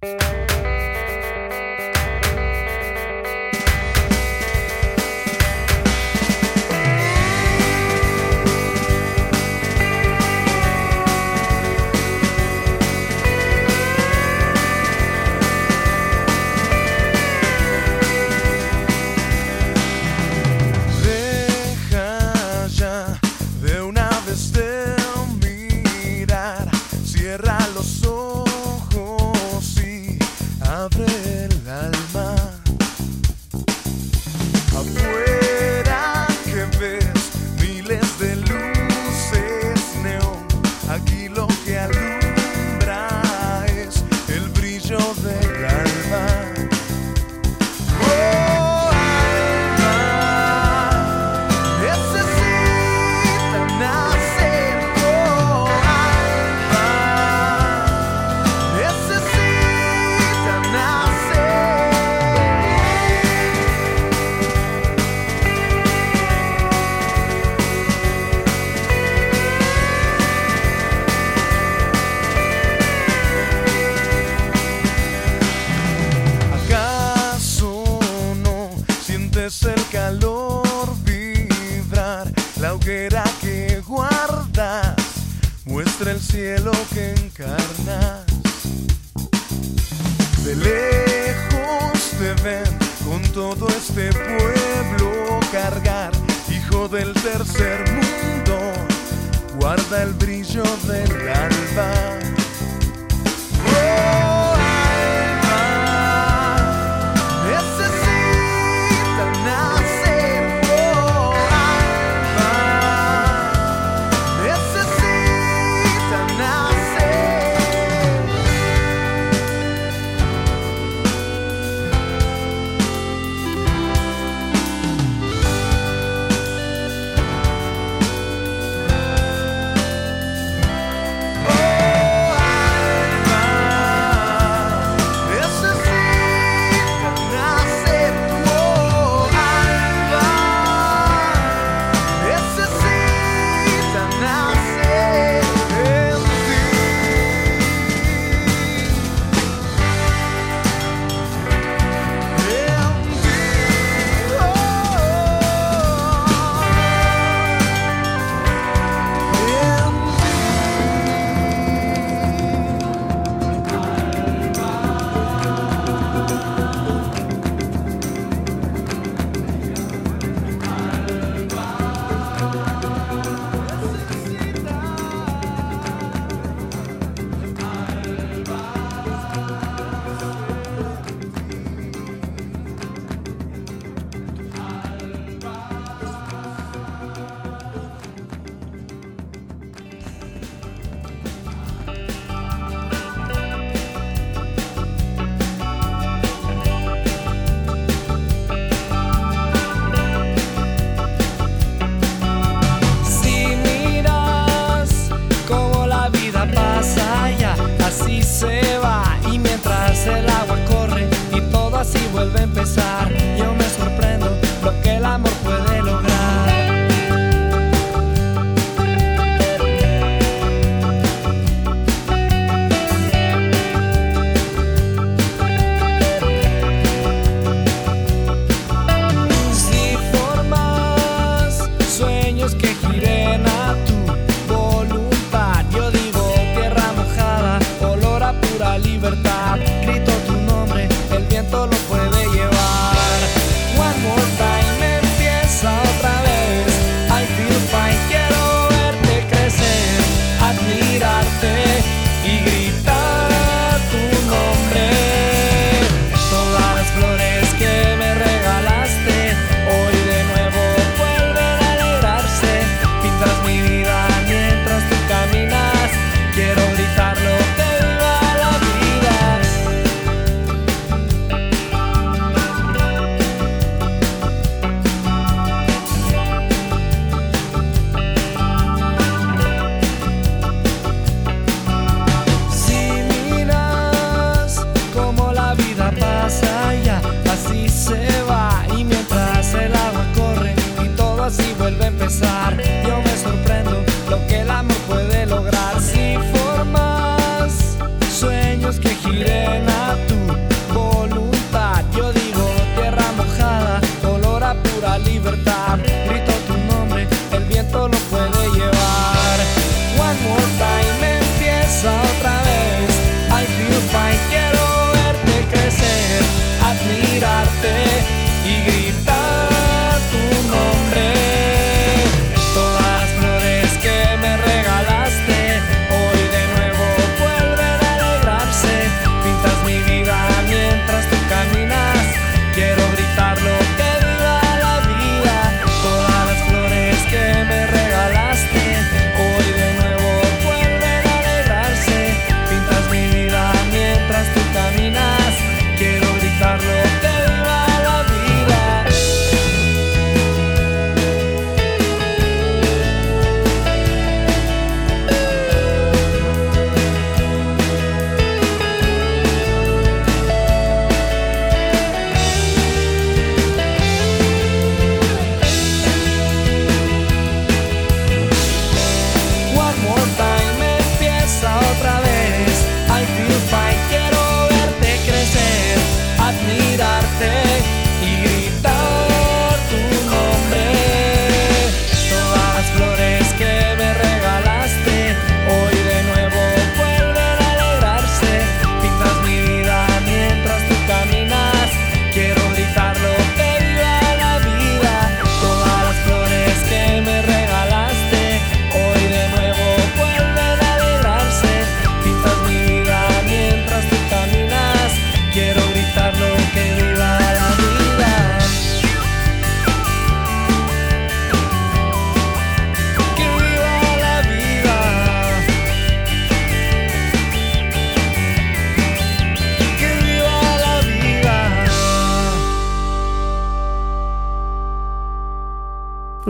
Que giren a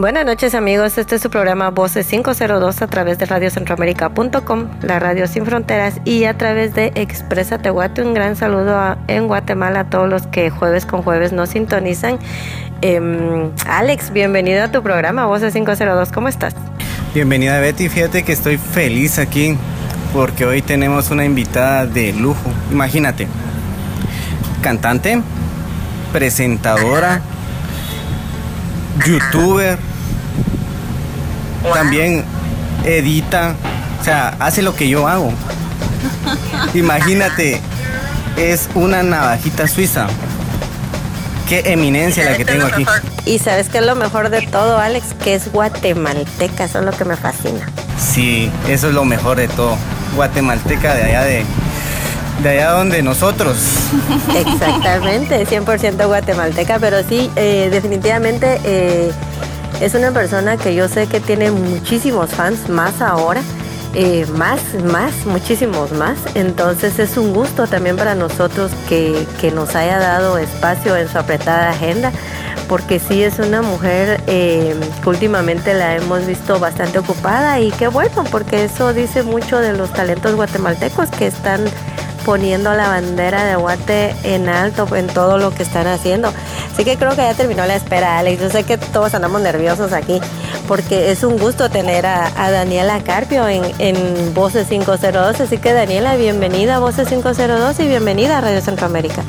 Buenas noches, amigos. Este es su programa Voces 502 a través de radiocentroamerica.com, la radio sin fronteras, y a través de Expresate Guate. Un gran saludo en Guatemala a todos los que jueves con jueves nos sintonizan. Alex, bienvenido a tu programa Voces 502. ¿Cómo estás? Bienvenida, Betty. Fíjate que estoy feliz aquí porque hoy tenemos una invitada de lujo. Imagínate, cantante, presentadora, youtuber, también edita, o sea, hace lo que yo hago. Imagínate, es una navajita suiza. Qué eminencia la que tengo aquí. Y sabes que es lo mejor de todo, Alex, que es guatemalteca. Eso es lo que me fascina. Sí, eso es lo mejor de todo, guatemalteca de allá de allá donde nosotros. Exactamente, 100% guatemalteca, pero sí, definitivamente es una persona que yo sé que tiene muchísimos fans, más ahora, muchísimos más. Entonces es un gusto también para nosotros que nos haya dado espacio en su apretada agenda, porque sí es una mujer que últimamente la hemos visto bastante ocupada, y qué bueno, porque eso dice mucho de los talentos guatemaltecos que están poniendo la bandera de Guate en alto en todo lo que están haciendo. Así que creo que ya terminó la espera, Alex. Yo sé que todos andamos nerviosos aquí, porque es un gusto tener a Daniela Carpio en Voces 502. Así que, Daniela, bienvenida a Voces 502 y bienvenida a Radio Centroamérica.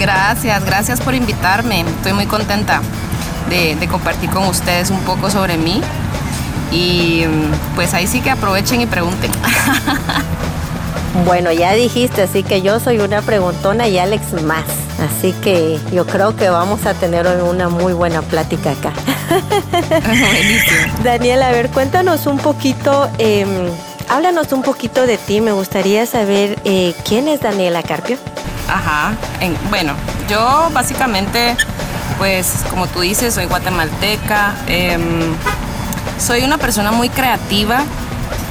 Gracias por invitarme. Estoy muy contenta de compartir con ustedes un poco sobre mí. Y pues ahí sí que aprovechen y pregunten. Bueno, ya dijiste, así que yo soy una preguntona y Alex más. Así que yo creo que vamos a tener una muy buena plática acá. Daniela, a ver, cuéntanos un poquito, háblanos un poquito de ti. Me gustaría saber quién es Daniela Carpio. Ajá, bueno, yo básicamente, pues como tú dices, soy guatemalteca. Soy una persona muy creativa.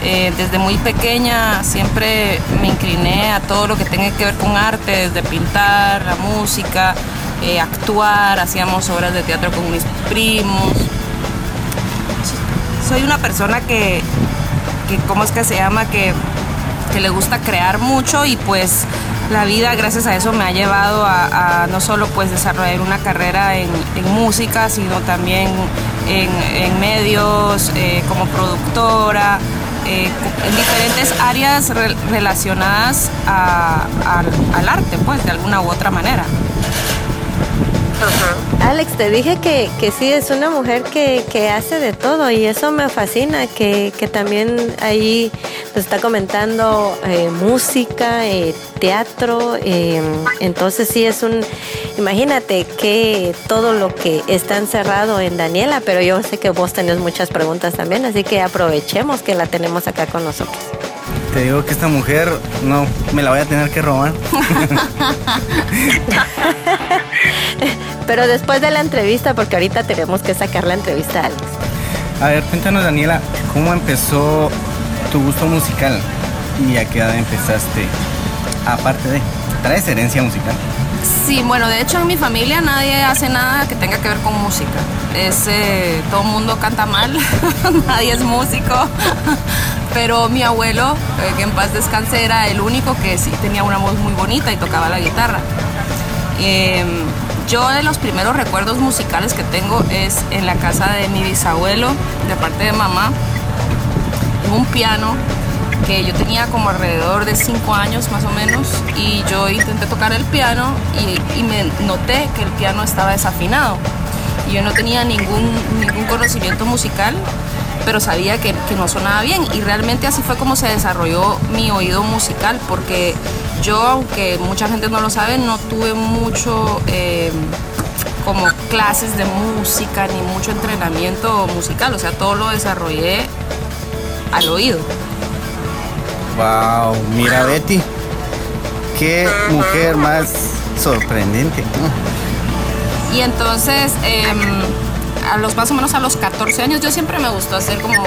Desde muy pequeña siempre me incliné a todo lo que tenga que ver con arte, desde pintar, la música, actuar. Hacíamos obras de teatro con mis primos. Soy una persona que ¿cómo es que se llama? Que le gusta crear mucho, y pues la vida gracias a eso me ha llevado a no solo pues desarrollar una carrera en música, sino también en medios, como productora, en diferentes áreas relacionadas al arte, pues, de alguna u otra manera. Uh-huh. Alex, te dije que sí, es una mujer que hace de todo, y eso me fascina, que también ahí nos está comentando música, teatro, entonces sí es imagínate que todo lo que está encerrado en Daniela, pero yo sé que vos tenés muchas preguntas también, así que aprovechemos que la tenemos acá con nosotros. Te digo que esta mujer, no, me la voy a tener que robar. Pero después de la entrevista, porque ahorita tenemos que sacar la entrevista a Alex. A ver, cuéntanos, Daniela, ¿cómo empezó tu gusto musical? ¿Y a qué edad empezaste? Aparte de, ¿traes herencia musical? Sí, bueno, de hecho en mi familia nadie hace nada que tenga que ver con música. Todo el mundo canta mal, nadie es músico. Pero mi abuelo, que en paz descanse, era el único que sí tenía una voz muy bonita y tocaba la guitarra. Yo de los primeros recuerdos musicales que tengo es en la casa de mi bisabuelo, de parte de mamá, en un piano que yo tenía como alrededor de 5 años más o menos, y yo intenté tocar el piano y me noté que el piano estaba desafinado. Y yo no tenía ningún conocimiento musical, pero sabía que no sonaba bien, y realmente así fue como se desarrolló mi oído musical, porque yo, aunque mucha gente no lo sabe, no tuve mucho como clases de música ni mucho entrenamiento musical, o sea, todo lo desarrollé al oído. Wow, mira, Betty, qué mujer más sorprendente. Y entonces a los 14 años yo siempre me gustó hacer como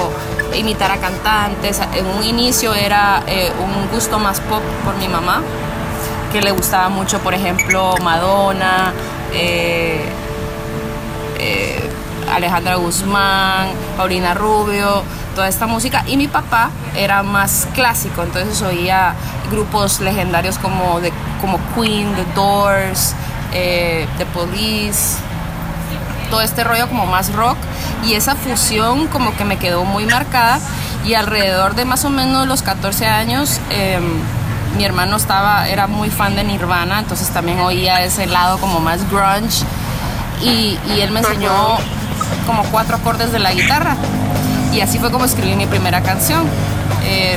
imitar a cantantes. En un inicio era un gusto más pop por mi mamá, que le gustaba mucho, por ejemplo, Madonna, Alejandra Guzmán, Paulina Rubio, toda esta música. Y mi papá era más clásico, entonces oía grupos legendarios como Queen, The Doors, The Police, todo este rollo como más rock. Y esa fusión como que me quedó muy marcada. Y alrededor de más o menos los 14 años... mi hermano era muy fan de Nirvana, entonces también oía ese lado como más grunge, y él me enseñó como 4 acordes de la guitarra, y así fue como escribí mi primera canción.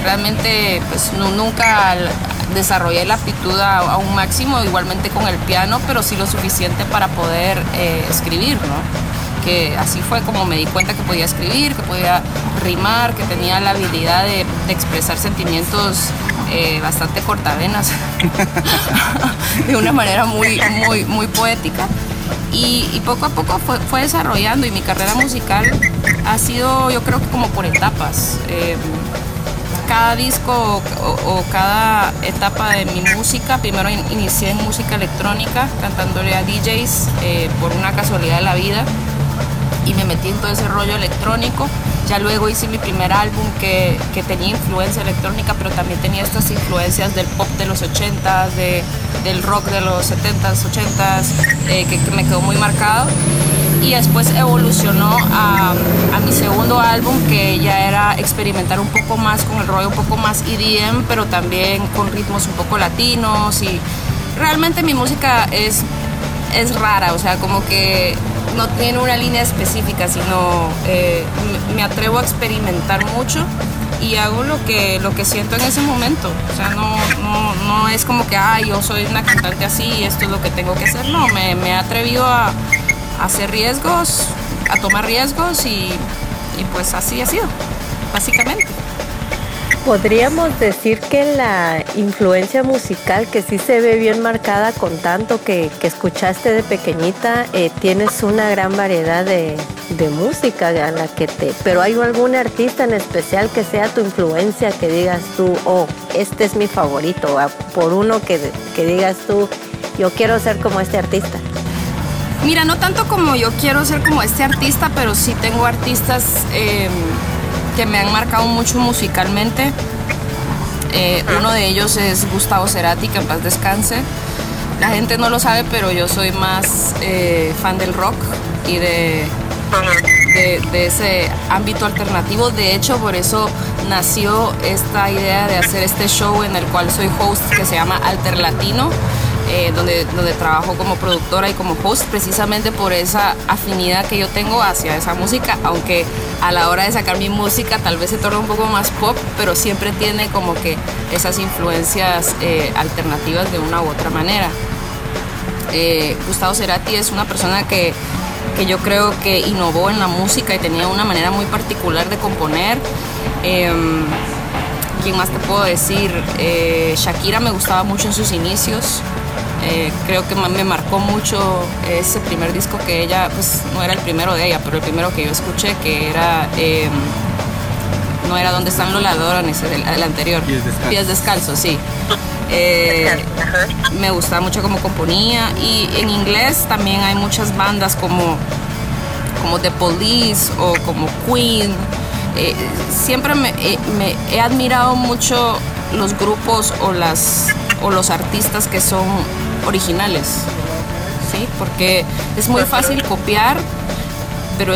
Realmente pues nunca desarrollé la aptitud a un máximo, igualmente con el piano, pero sí lo suficiente para poder escribir, ¿no? Que así fue como me di cuenta que podía escribir, que podía rimar, que tenía la habilidad de expresar sentimientos bastante cortavenas de una manera muy, muy, muy poética, y poco a poco fue desarrollando, y mi carrera musical ha sido, yo creo que como por etapas. Cada disco o cada etapa de mi música, primero inicié en música electrónica cantándole a DJs por una casualidad de la vida, y me metí en todo ese rollo electrónico. Ya luego hice mi primer álbum que tenía influencia electrónica, pero también tenía estas influencias del pop de los 80s, del rock de los 70s, 80s, que me quedó muy marcado. Y después evolucionó a mi segundo álbum, que ya era experimentar un poco más con el rollo, un poco más EDM, pero también con ritmos un poco latinos. Y realmente mi música es rara, o sea, como que no tiene una línea específica, sino me atrevo a experimentar mucho y hago lo que siento en ese momento. O sea, no es como que yo soy una cantante así, esto es lo que tengo que hacer. No, me he atrevido a hacer riesgos, a tomar riesgos, y pues así ha sido, básicamente. Podríamos decir que la influencia musical, que sí se ve bien marcada con tanto que escuchaste de pequeñita, tienes una gran variedad de música a la que pero ¿hay algún artista en especial que sea tu influencia, que digas tú, oh, este es mi favorito, por uno que digas tú, yo quiero ser como este artista? Mira, no tanto como yo quiero ser como este artista, pero sí tengo artistas... que me han marcado mucho musicalmente. Uno de ellos es Gustavo Cerati, que en paz descanse. La gente no lo sabe, pero yo soy más fan del rock y de ese ámbito alternativo. De hecho, por eso nació esta idea de hacer este show en el cual soy host, que se llama Alter Latino, donde trabajo como productora y como host, precisamente por esa afinidad que yo tengo hacia esa música, aunque a la hora de sacar mi música tal vez se torna un poco más pop, pero siempre tiene como que esas influencias alternativas de una u otra manera. Gustavo Cerati es una persona que yo creo que innovó en la música y tenía una manera muy particular de componer. ¿Quién más te puedo decir? Shakira me gustaba mucho en sus inicios. Creo que me marcó mucho ese primer disco que ella, pues no era el primero de ella, pero el primero que yo escuché, que era, no era ¿Dónde están los ladrones?, el anterior. Pies descalzos, sí. Me gustaba mucho cómo componía, y en inglés también hay muchas bandas como The Police o como Queen. Siempre me he admirado mucho los grupos o los artistas que son originales, ¿sí? Porque es muy fácil copiar, pero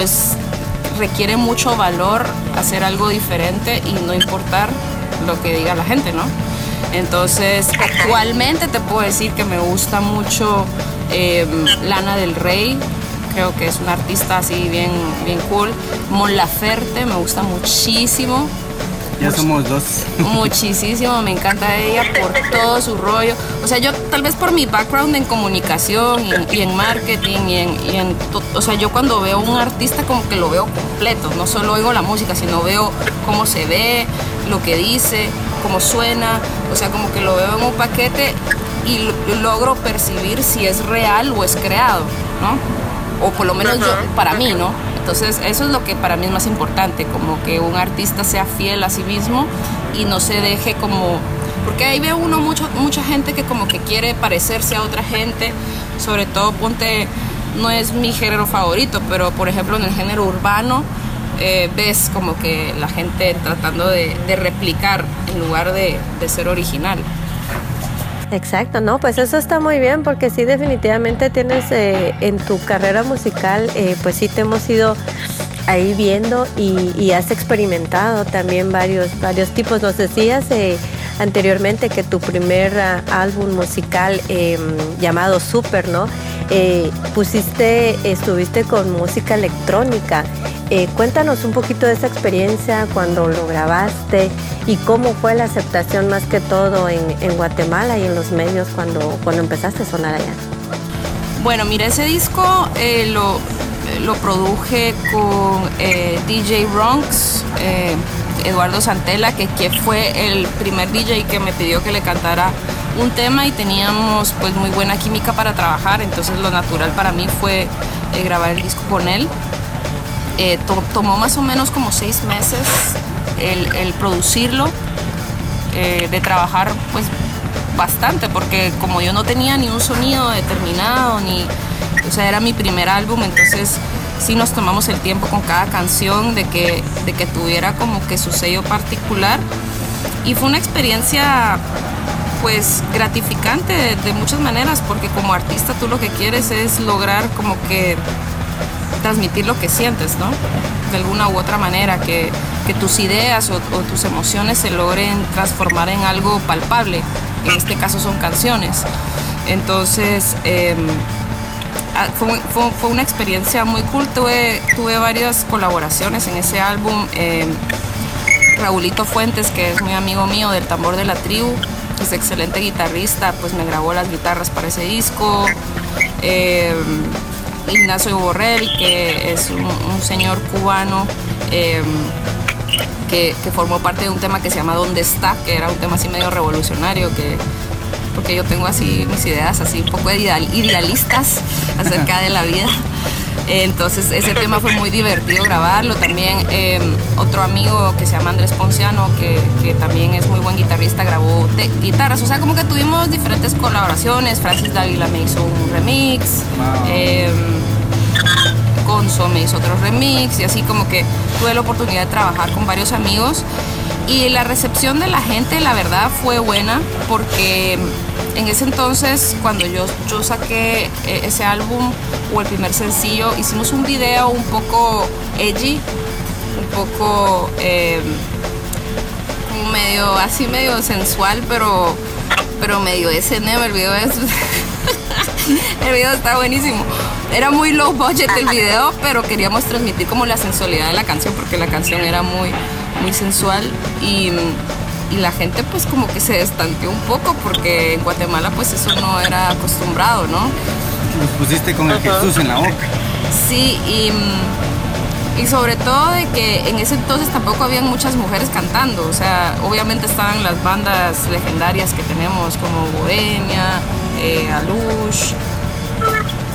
requiere mucho valor hacer algo diferente y no importar lo que diga la gente, ¿no? Entonces, actualmente te puedo decir que me gusta mucho Lana del Rey, creo que es una artista así bien, bien cool. Mon Laferte me gusta muchísimo. Ya somos dos. Muchísimo, me encanta ella por todo su rollo. O sea, yo tal vez por mi background en comunicación y en marketing o sea, yo cuando veo un artista como que lo veo completo. No solo oigo la música, sino veo cómo se ve, lo que dice, cómo suena. O sea, como que lo veo en un paquete y logro percibir si es real o es creado, ¿no? O por lo menos yo, para mí, ¿no? Entonces, eso es lo que para mí es más importante, como que un artista sea fiel a sí mismo y no se deje como... Porque ahí ve uno mucha gente que como que quiere parecerse a otra gente, sobre todo ponte no es mi género favorito, pero por ejemplo en el género urbano ves como que la gente tratando de replicar en lugar de ser original. Exacto, no, pues eso está muy bien, porque sí, definitivamente tienes en tu carrera musical, pues sí te hemos ido ahí viendo y has experimentado también varios tipos. Nos decías anteriormente que tu primer álbum musical llamado Super, ¿no? Estuviste con música electrónica. Cuéntanos un poquito de esa experiencia cuando lo grabaste y cómo fue la aceptación, más que todo en Guatemala y en los medios cuando empezaste a sonar allá. Bueno, mira, ese disco lo produje con DJ Ronks, Eduardo Santella, que fue el primer DJ que me pidió que le cantara un tema, y teníamos pues muy buena química para trabajar, entonces lo natural para mí fue grabar el disco con él. Tomó más o menos como 6 meses el producirlo, de trabajar pues bastante, porque como yo no tenía ni un sonido determinado, era mi primer álbum, entonces sí nos tomamos el tiempo con cada canción de que tuviera como que su sello particular, y fue una experiencia pues gratificante de muchas maneras, porque como artista tú lo que quieres es lograr como que transmitir lo que sientes, ¿no? De alguna u otra manera, que tus ideas o tus emociones se logren transformar en algo palpable, en este caso son canciones. Entonces fue una experiencia muy cool. Tuve varias colaboraciones en ese álbum. Raulito Fuentes, que es muy amigo mío del Tambor de la Tribu, es excelente guitarrista, pues me grabó las guitarras para ese disco. Ignacio Borrell, que es un señor cubano que formó parte de un tema que se llama ¿Dónde está?, que era un tema así medio revolucionario, porque yo tengo así mis ideas así un poco idealistas acerca de la vida. Entonces ese tema fue muy divertido grabarlo. También otro amigo que se llama Andrés Ponciano, que también es muy buen guitarrista, grabó guitarras. O sea, como que tuvimos diferentes colaboraciones. Francis Dávila me hizo un remix, wow. Gonzo me hizo otro remix, y así como que tuve la oportunidad de trabajar con varios amigos. Y la recepción de la gente, la verdad, fue buena, porque en ese entonces, cuando yo saqué ese álbum o el primer sencillo, hicimos un video un poco edgy, un poco medio sensual, pero medio SM. El video es el video está buenísimo. Era muy low budget el video, pero queríamos transmitir como la sensualidad de la canción, porque la canción era muy, muy sensual, y la gente pues como que se estanqueó un poco, porque en Guatemala pues eso no era acostumbrado, ¿no? Nos pusiste con el Jesús en la boca. Sí, y sobre todo de que en ese entonces tampoco habían muchas mujeres cantando. O sea, obviamente estaban las bandas legendarias que tenemos como Bohemia, Alush,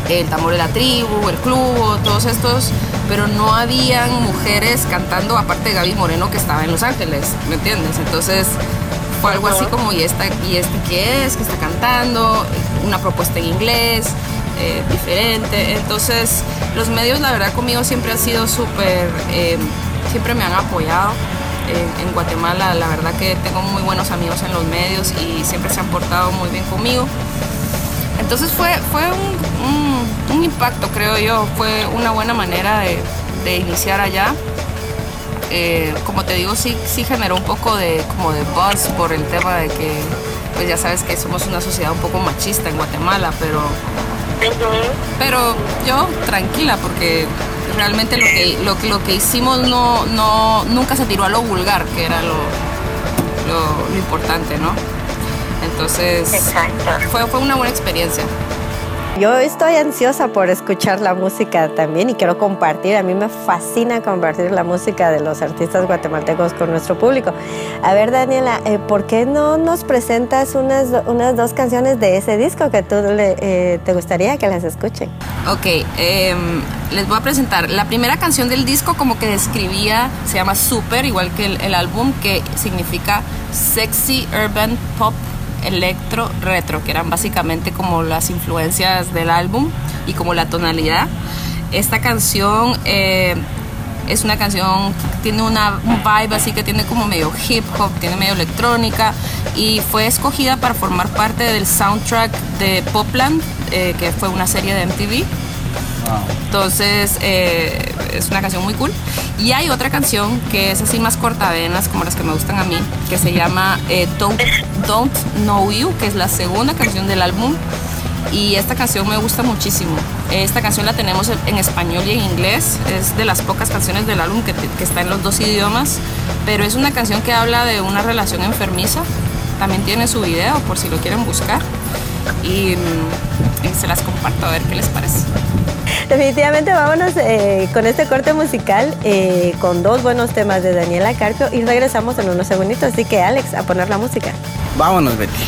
el Tambor de la Tribu, el Club, todos estos, pero no habían mujeres cantando, aparte de Gaby Moreno, que estaba en Los Ángeles, ¿me entiendes? Entonces fue algo así como, ¿y esta qué es? ¿Qué está cantando? Una propuesta en inglés, diferente. Entonces los medios, la verdad, conmigo siempre han sido súper, siempre me han apoyado. En Guatemala, la verdad que tengo muy buenos amigos en los medios y siempre se han portado muy bien conmigo. Entonces fue un impacto, creo yo. Fue una buena manera de iniciar allá. Como te digo, sí generó un poco de buzz por el tema de que, pues ya sabes que somos una sociedad un poco machista en Guatemala, pero yo tranquila, porque realmente lo que hicimos nunca se tiró a lo vulgar, que era lo importante, ¿no? Entonces, exacto, fue una buena experiencia. Yo estoy ansiosa por escuchar la música también, y quiero compartir. A mí me fascina compartir la música de los artistas guatemaltecos con nuestro público. A ver, Daniela, ¿por qué no nos presentas unas 2 canciones de ese disco que tú te gustaría que las escuchen? Ok, les voy a presentar. La primera canción del disco, como que describía, se llama Super, igual que el álbum, que significa Sexy Urban Pop electro, retro, que eran básicamente como las influencias del álbum y como la tonalidad. Esta canción es una canción que tiene un vibe así, que tiene como medio hip hop, tiene medio electrónica, y fue escogida para formar parte del soundtrack de Popland, que fue una serie de MTV. Entonces es una canción muy cool. Y hay otra canción que es así más cortavenas, como las que me gustan a mí, que se llama Don't Know You, que es la segunda canción del álbum. Y esta canción me gusta muchísimo. Esta canción la tenemos en español y en inglés. Es de las pocas canciones del álbum que está en los dos idiomas. Pero es una canción que habla de una relación enfermiza. También tiene su video por si lo quieren buscar. Y se las comparto a ver qué les parece. Definitivamente vámonos con este corte musical con dos buenos temas de Daniela Carpio, y regresamos en unos segunditos. Así que, Alex, a poner la música. Vámonos, Betty.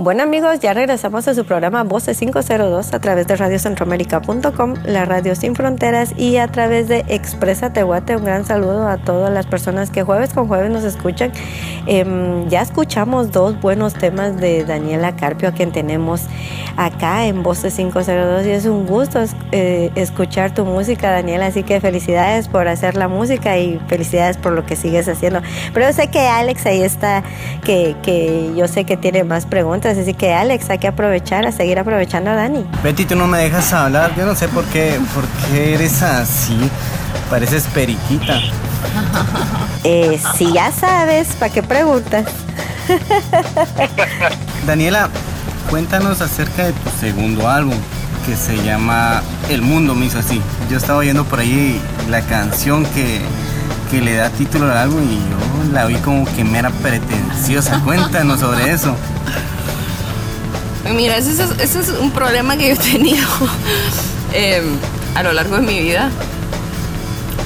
Bueno, amigos, ya regresamos a su programa Voces 502 a través de radiocentroamerica.com, la radio sin fronteras, y a través de Expresate Guate. Un gran saludo a todas las personas que jueves con jueves nos escuchan. Ya escuchamos dos buenos temas de Daniela Carpio, a quien tenemos acá en Voces 502, y es un gusto escuchar tu música, Daniela, así que felicidades por hacer la música y felicidades por lo que sigues haciendo. Pero yo sé que Alex ahí está, que yo sé que tiene más preguntas. Así que, Alex, hay que aprovechar, a seguir aprovechando a Dani. Betty, tú no me dejas hablar. Yo no sé por qué eres así. Pareces periquita. Si ya sabes, ¿para qué preguntas? Daniela, cuéntanos acerca de tu segundo álbum, que se llama El Mundo, me hizo así. Yo estaba oyendo por ahí la canción que le da título al álbum y yo la vi como que mera pretenciosa. Cuéntanos sobre eso. Mira, ese es un problema que yo he tenido a lo largo de mi vida,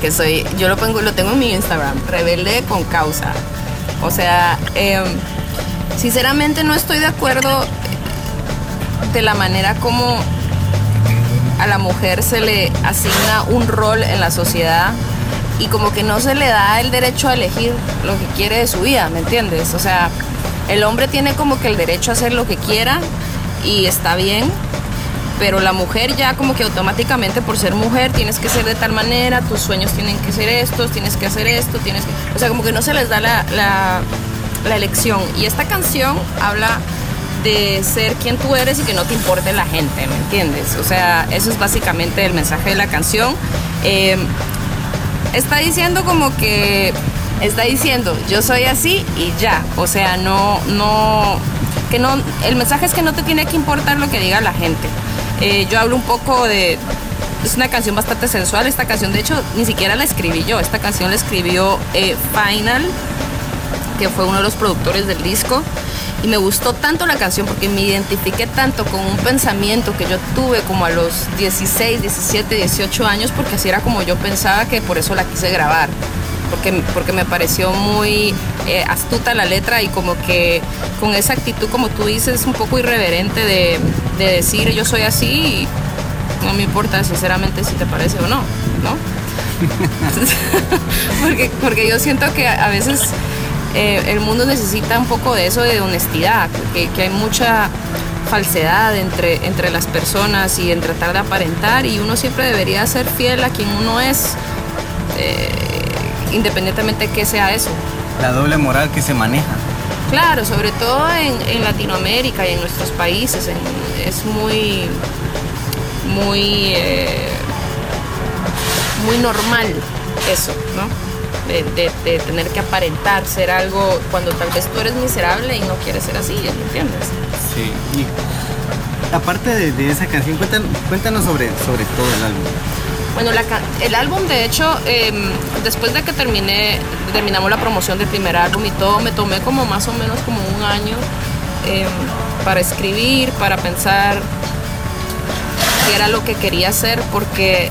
que soy, yo lo tengo en mi Instagram, rebelde con causa. O sea, sinceramente no estoy de acuerdo de la manera como a la mujer se le asigna un rol en la sociedad y como que no se le da el derecho a elegir lo que quiere de su vida, ¿me entiendes? O sea, el hombre tiene como que el derecho a hacer lo que quiera y está bien, pero la mujer ya como que automáticamente por ser mujer tienes que ser de tal manera, tus sueños tienen que ser estos, tienes que hacer esto, tienes que... O sea, como que no se les da la elección. Y esta canción habla de ser quien tú eres y que no te importe la gente, ¿me entiendes? O sea, eso es básicamente el mensaje de la canción. Está diciendo como que... Está diciendo, yo soy así y ya. O sea, no, el mensaje es que no te tiene que importar lo que diga la gente. Yo hablo un poco de... Es una canción bastante sensual. Esta canción, de hecho, ni siquiera la escribí yo. Esta canción la escribió Final, que fue uno de los productores del disco. Y me gustó tanto la canción porque me identifiqué tanto con un pensamiento que yo tuve como a los 16, 17, 18 años, porque así era como yo pensaba, que por eso la quise grabar. Porque me pareció muy astuta la letra y como que con esa actitud, como tú dices, un poco irreverente de decir yo soy así y no me importa sinceramente si te parece o no, ¿no? porque yo siento que a veces el mundo necesita un poco de eso, de honestidad, que hay mucha falsedad entre las personas y en tratar de aparentar, y uno siempre debería ser fiel a quien uno es, independientemente de qué sea eso. La doble moral que se maneja. Claro, sobre todo en Latinoamérica y en nuestros países. Es muy, muy, muy normal eso, ¿no? De tener que aparentar ser algo cuando tal vez tú eres miserable y no quieres ser así, ¿me entiendes? Sí. Y aparte de esa canción, cuéntanos sobre todo el álbum. Bueno, el álbum, de hecho, después de que terminamos la promoción del primer álbum y todo, me tomé como más o menos como un año para escribir, para pensar qué era lo que quería hacer, porque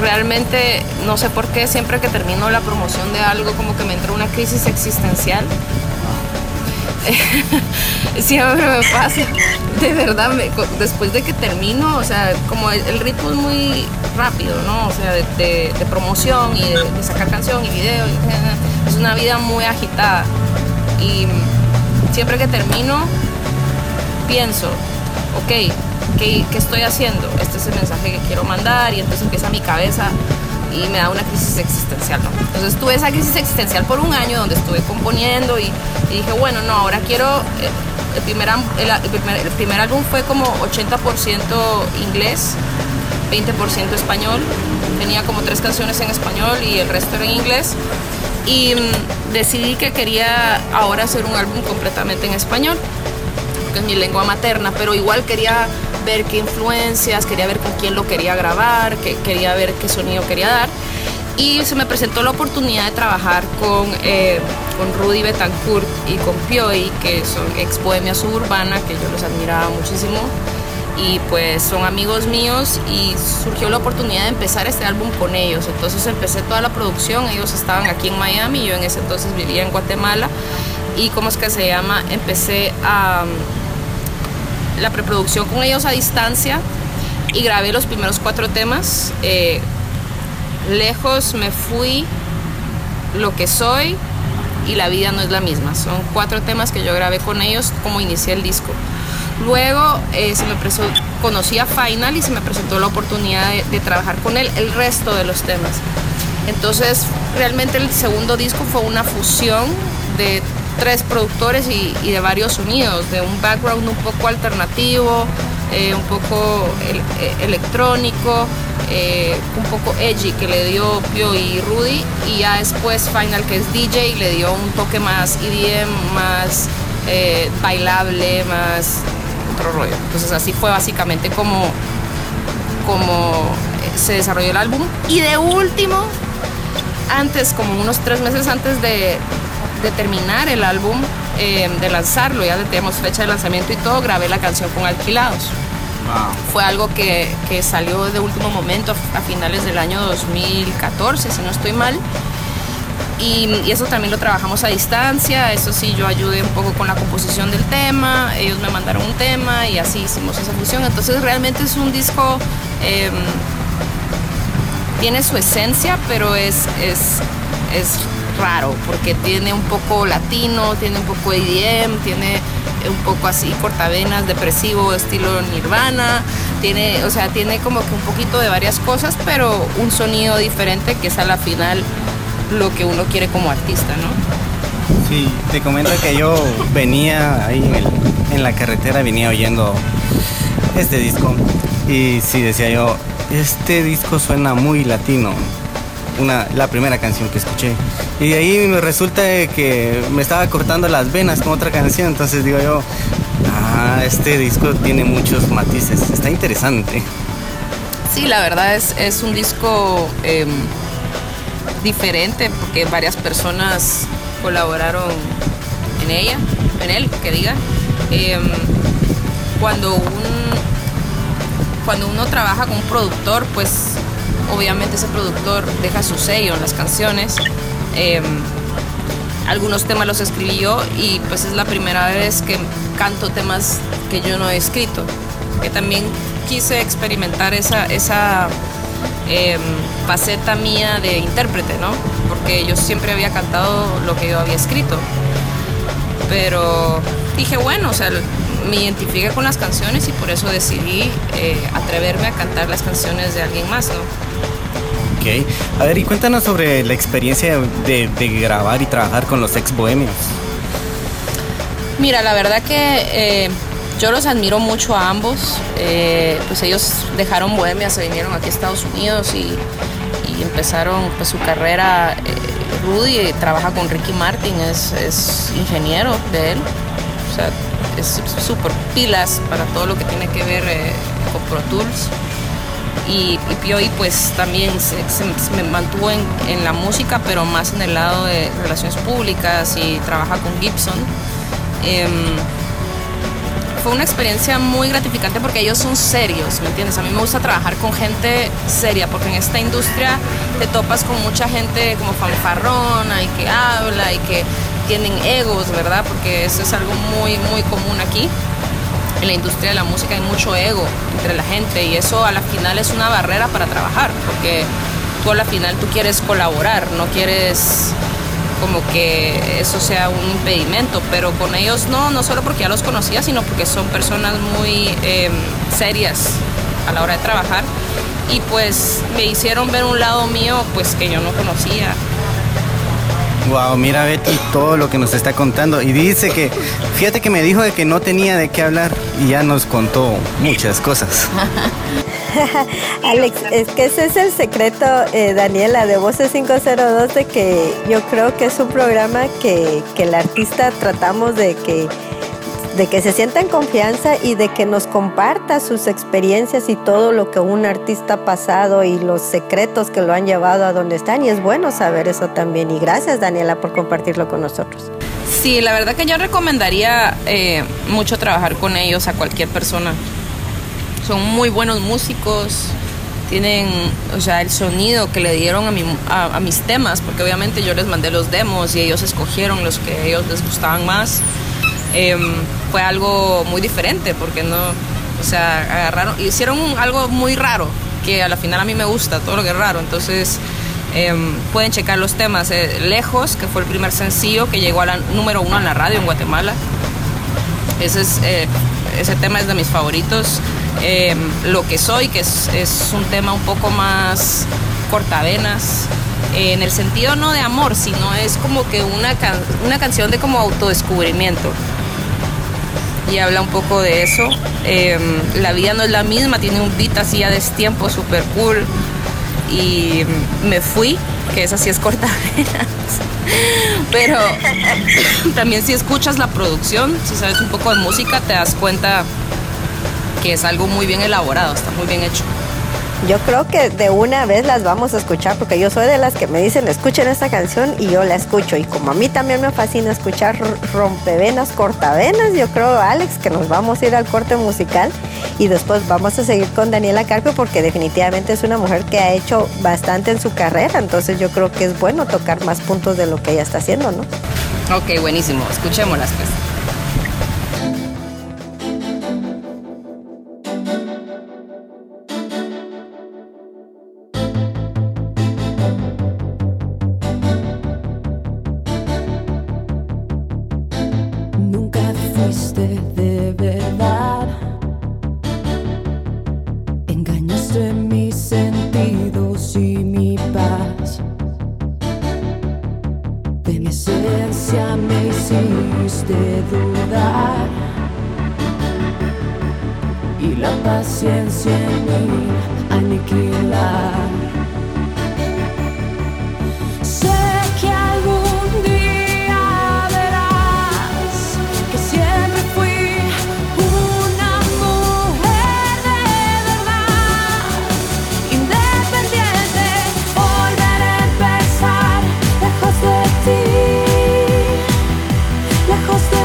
realmente, no sé por qué, siempre que termino la promoción de algo, como que me entra una crisis existencial. Siempre me pasa, de verdad, después de que termino, o sea, como el ritmo es muy rápido, ¿no? O sea, de promoción y de sacar canción y video, y es una vida muy agitada, y siempre que termino pienso, ok, ¿qué estoy haciendo? Este es el mensaje que quiero mandar, y entonces empieza mi cabeza y me da una crisis existencial, ¿no? Entonces tuve esa crisis existencial por un año donde estuve componiendo y dije, bueno, no, ahora quiero... El primer álbum fue como 80% inglés, 20% español. Tenía como 3 canciones en español y el resto era en inglés. Y decidí que quería ahora hacer un álbum completamente en español, que es mi lengua materna, pero igual quería ver qué influencias, quería ver con quién lo quería grabar, quería ver qué sonido quería dar. Y se me presentó la oportunidad de trabajar con Rudy Betancourt y con Pioy, que son ex Bohemia Suburbana, que yo los admiraba muchísimo. Y pues son amigos míos, y surgió la oportunidad de empezar este álbum con ellos. Entonces empecé toda la producción, ellos estaban aquí en Miami, yo en ese entonces vivía en Guatemala. y cómo es que se llama, empecé a la preproducción con ellos a distancia y grabé los primeros 4 temas, Lejos, Me fui, Lo que soy y La vida no es la misma. Son 4 temas que yo grabé con ellos como inicié el disco. Luego conocí a Final y se me presentó la oportunidad de trabajar con él el resto de los temas. Entonces realmente el segundo disco fue una fusión de 3 productores y de varios sonidos, de un background un poco alternativo, un poco electrónico, un poco edgy que le dio Pioy y Rudy, y ya después Final, que es DJ, le dio un toque más EDM, más bailable, más otro rollo. Entonces así fue básicamente como se desarrolló el álbum. Y de último, antes, como unos 3 meses antes de terminar el álbum, de lanzarlo, ya teníamos fecha de lanzamiento y todo, grabé la canción con Alquilados. Wow. Fue algo que salió de último momento a finales del año 2014, si no estoy mal. Y eso también lo trabajamos a distancia. Eso sí, yo ayudé un poco con la composición del tema, ellos me mandaron un tema y así hicimos esa fusión. Entonces realmente es un disco, tiene su esencia, pero es raro, porque tiene un poco latino, tiene un poco EDM, tiene un poco así cortavenas, depresivo, estilo Nirvana, tiene como que un poquito de varias cosas, pero un sonido diferente, que es a la final lo que uno quiere como artista, ¿no? Sí, te comento que yo venía ahí en la carretera, venía oyendo este disco y sí, decía yo, este disco suena muy latino. La primera canción que escuché, y de ahí me resulta que me estaba cortando las venas con otra canción. Entonces digo yo, este disco tiene muchos matices, está interesante. Sí, la verdad es un disco diferente, porque varias personas colaboraron en él, que diga. Cuando uno trabaja con un productor, pues obviamente ese productor deja su sello en las canciones. Algunos temas los escribí yo, y pues es la primera vez que canto temas que yo no he escrito, que también quise experimentar esa faceta mía de intérprete, ¿no? Porque yo siempre había cantado lo que yo había escrito, pero dije, bueno, o sea, me identifiqué con las canciones y por eso decidí atreverme a cantar las canciones de alguien más, ¿no? Okay. A ver, y cuéntanos sobre la experiencia de grabar y trabajar con los Ex Bohemios. Mira, la verdad que yo los admiro mucho a ambos. Pues ellos dejaron Bohemia, se vinieron aquí a Estados Unidos y empezaron pues su carrera. Rudy trabaja con Ricky Martin, es ingeniero de él. O sea, es súper pilas para todo lo que tiene que ver con Pro Tools. Y Pioy pues también se me mantuvo en la música, pero más en el lado de relaciones públicas, y trabaja con Gibson. Fue una experiencia muy gratificante porque ellos son serios, ¿me entiendes? A mí me gusta trabajar con gente seria, porque en esta industria te topas con mucha gente como fanfarrona y que habla y que tienen egos, ¿verdad? Porque eso es algo muy, muy común aquí. En la industria de la música hay mucho ego entre la gente, y eso a la final es una barrera para trabajar, porque tú a la final tú quieres colaborar, no quieres como que eso sea un impedimento, pero con ellos no solo porque ya los conocía, sino porque son personas muy serias a la hora de trabajar, y pues me hicieron ver un lado mío pues que yo no conocía. Wow, mira Betty todo lo que nos está contando, y dice que, fíjate que me dijo de que no tenía de qué hablar y ya nos contó muchas cosas. Alex, es que ese es el secreto, Daniela, de Voces 502, de que yo creo que es un programa que el artista tratamos de que se sienta en confianza y de que nos comparta sus experiencias y todo lo que un artista ha pasado y los secretos que lo han llevado a donde están, y es bueno saber eso también, y gracias Daniela por compartirlo con nosotros. Sí, la verdad que yo recomendaría mucho trabajar con ellos a cualquier persona. Son muy buenos músicos, tienen, o sea, el sonido que le dieron a mis temas, porque obviamente yo les mandé los demos y ellos escogieron los que a ellos les gustaban más. Fue algo muy diferente, porque no, o sea, agarraron, hicieron algo muy raro, que a la final a mí me gusta todo lo que es raro. Entonces pueden checar los temas. Lejos, que fue el primer sencillo que llegó a la número 1 en la radio en Guatemala. Ese tema es de mis favoritos. Lo que soy, que es un tema un poco más cortavenas, en el sentido no de amor, sino es como que una canción de como autodescubrimiento, y habla un poco de eso. La vida no es la misma, tiene un beat así a destiempo super cool. Y Me fui, que esa sí es cortavenas. Pero también, si escuchas la producción, si sabes un poco de música, te das cuenta que es algo muy bien elaborado, está muy bien hecho. Yo creo que de una vez las vamos a escuchar, porque yo soy de las que me dicen escuchen esta canción y yo la escucho, y como a mí también me fascina escuchar rompevenas, cortavenas, yo creo, Alex, que nos vamos a ir al corte musical y después vamos a seguir con Daniela Carpio, porque definitivamente es una mujer que ha hecho bastante en su carrera, entonces yo creo que es bueno tocar más puntos de lo que ella está haciendo, ¿no? Ok, buenísimo, escuchémoslas pues. Lejos de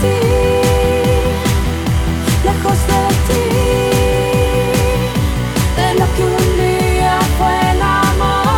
ti, de lo que un día fue el amor.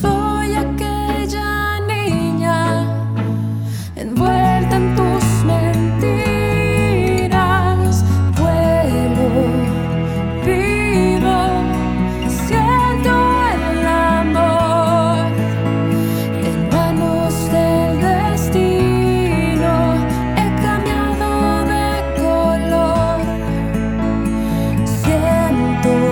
soy aquella niña envuelta en tus mentiras. Vuelo, vivo, siento el amor en manos del destino. He cambiado de color, siento vivo.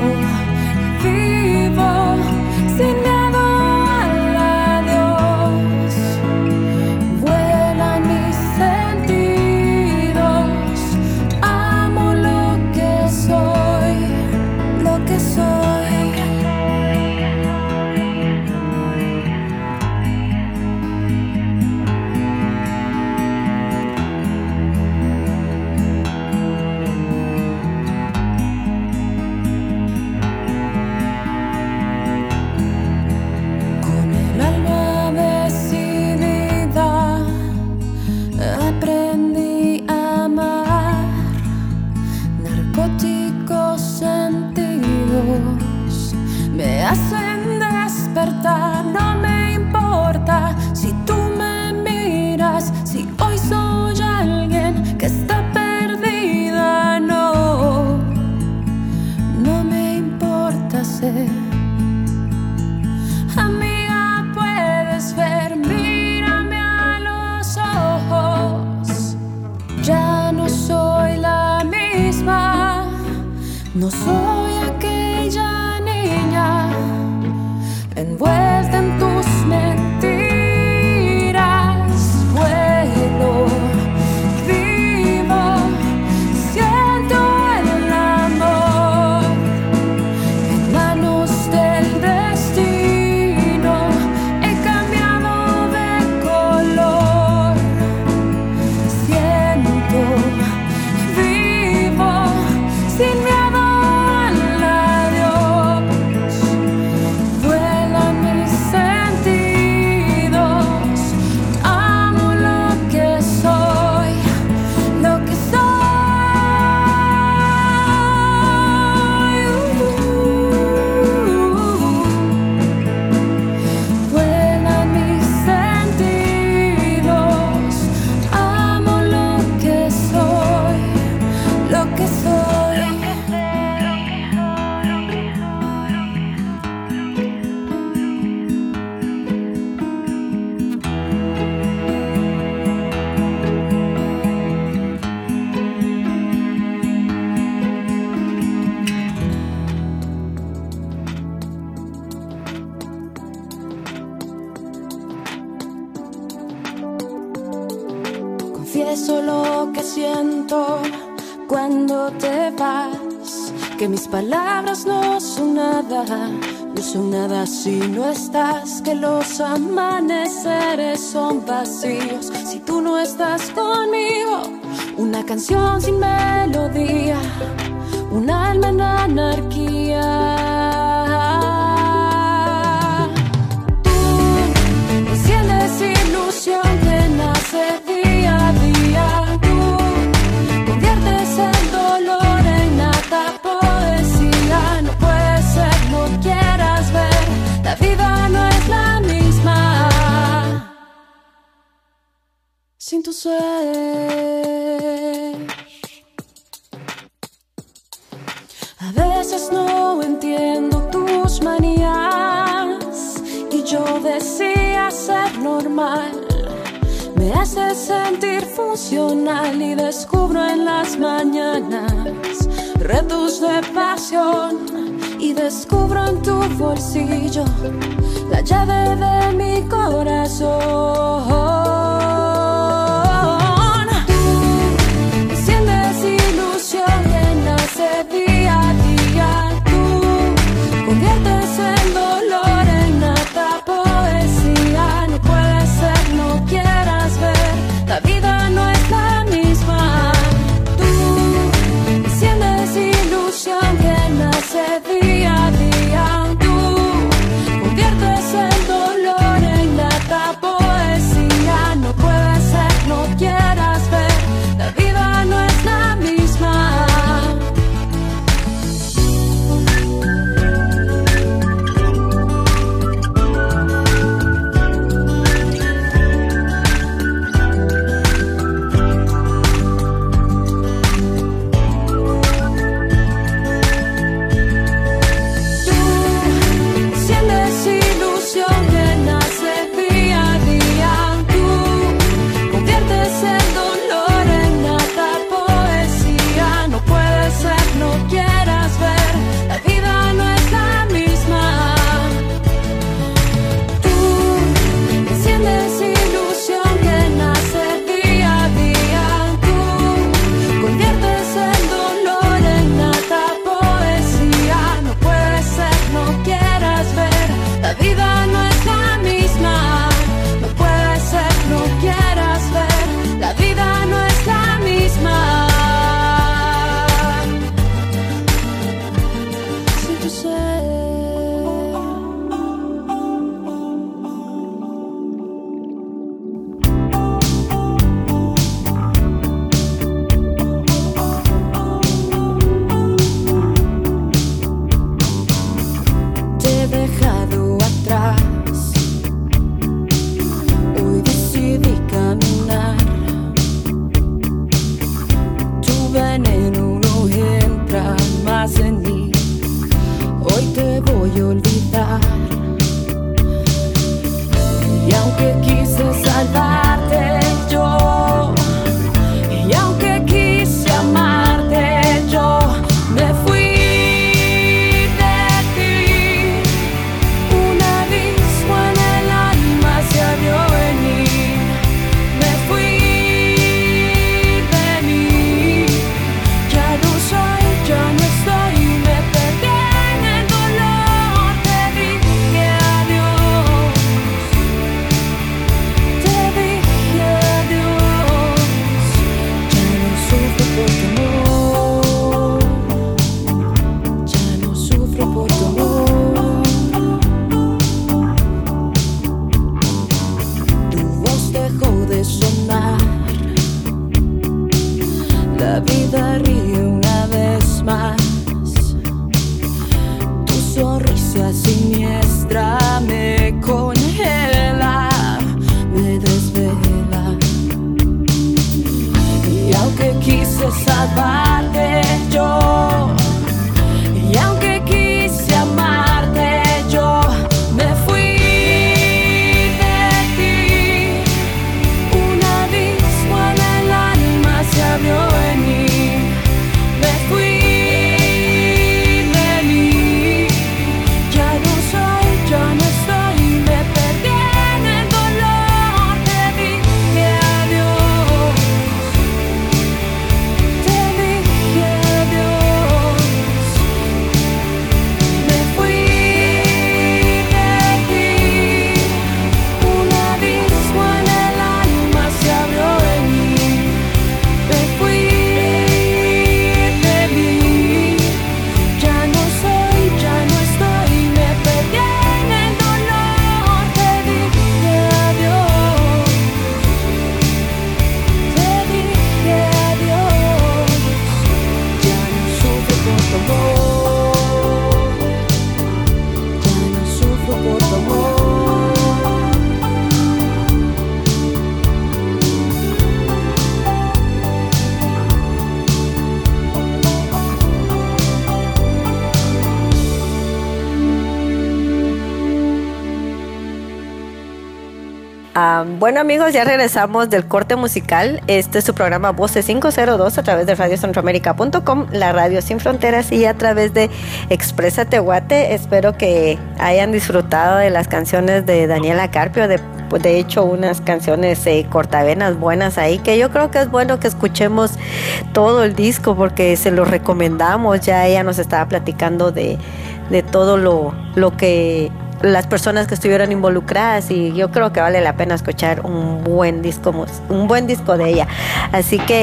No me importa si tú me miras, si hoy soy alguien que está perdida. No, no me importa ser amiga, puedes ver, mírame a los ojos. Ya no soy la misma, no soy aquella niña envuelta en tus mentiras. Vuelo, vivo, siento el amor en manos del destino. He cambiado de color, siento vivo, sin miedo. Que mis palabras no son nada si no estás. Que los amaneceres son vacíos si tú no estás conmigo. Una canción sin melodía, un alma en anarquía. Tú enciendes ilusión que nace día a día. Tú conviertes el dolor en nata. La vida no es la misma sin tu ser. A veces no entiendo tus manías y yo decía ser normal. Me haces sentir funcional y descubro en las mañanas reduces de pasión. Y descubro en tu bolsillo la llave de mi corazón. Tú enciendes ilusión que nace día a día. Tú conviertes el dolor en alta poesía. No puede ser, no quieras ver, la vida no es la misma. Tú enciendes ilusión que nace día a día. Poesía, no Bueno, amigos, ya regresamos del corte musical. Este es su programa Voces 502 a través de radiocentroamerica.com, la radio sin fronteras, y a través de Expresate Guate. Espero que hayan disfrutado de las canciones de Daniela Carpio. De hecho, unas canciones cortavenas buenas ahí, que yo creo que es bueno que escuchemos todo el disco porque se lo recomendamos. Ya ella nos estaba platicando de todo lo que... las personas que estuvieron involucradas, y yo creo que vale la pena escuchar un buen disco de ella. Así que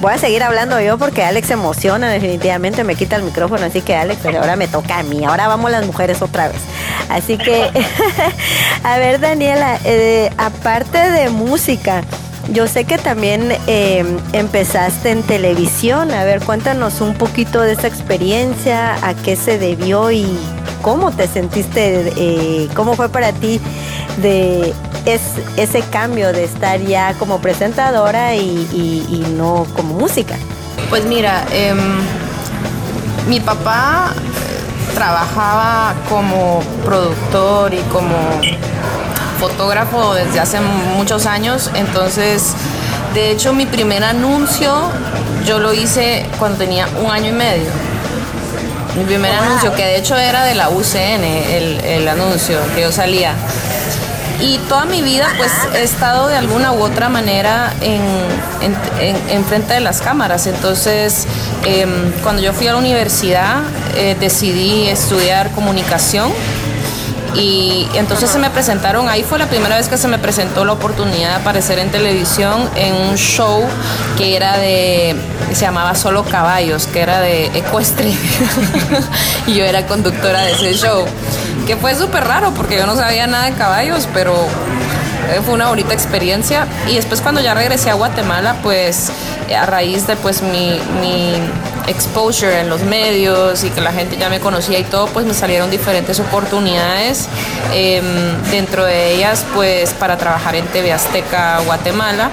voy a seguir hablando yo porque Alex se emociona, definitivamente me quita el micrófono, así que Alex, pero ahora me toca a mí, ahora vamos las mujeres otra vez. Así que, a ver, Daniela, aparte de música, yo sé que también empezaste en televisión. A ver, cuéntanos un poquito de esa experiencia, a qué se debió y cómo te sentiste, cómo fue para ti de ese cambio de estar ya como presentadora y no como música. Pues mira, mi papá trabajaba como productor y como fotógrafo desde hace muchos años, entonces de hecho mi primer anuncio yo lo hice cuando tenía 1 año y medio. Mi primer anuncio, que de hecho era de la UCN, el anuncio que yo salía. Y toda mi vida pues he estado de alguna u otra manera en frente de las cámaras. Entonces cuando yo fui a la universidad decidí estudiar comunicación. Y entonces se me presentaron, ahí fue la primera vez que se me presentó la oportunidad de aparecer en televisión en un show que era se llamaba Solo Caballos, que era de ecuestre. Y yo era conductora de ese show, que fue súper raro porque yo no sabía nada de caballos, pero fue una bonita experiencia. Y después cuando ya regresé a Guatemala, pues a raíz de pues mi exposure en los medios y que la gente ya me conocía y todo, pues me salieron diferentes oportunidades, dentro de ellas pues para trabajar en TV Azteca Guatemala.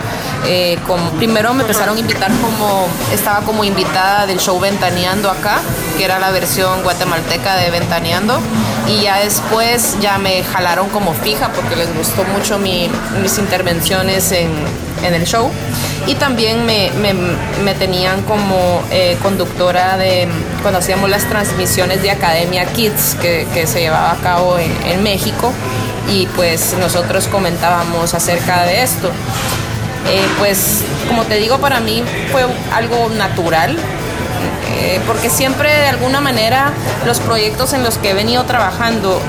Primero me empezaron a invitar estaba como invitada del show Ventaneando acá, que era la versión guatemalteca de Ventaneando, y ya después ya me jalaron como fija porque les gustó mucho mis intervenciones en el show. Y también me tenían como conductora de cuando hacíamos las transmisiones de Academia Kids que se llevaba a cabo en México, y pues nosotros comentábamos acerca de esto. Pues como te digo, para mí fue algo natural, porque siempre de alguna manera los proyectos en los que he venido trabajando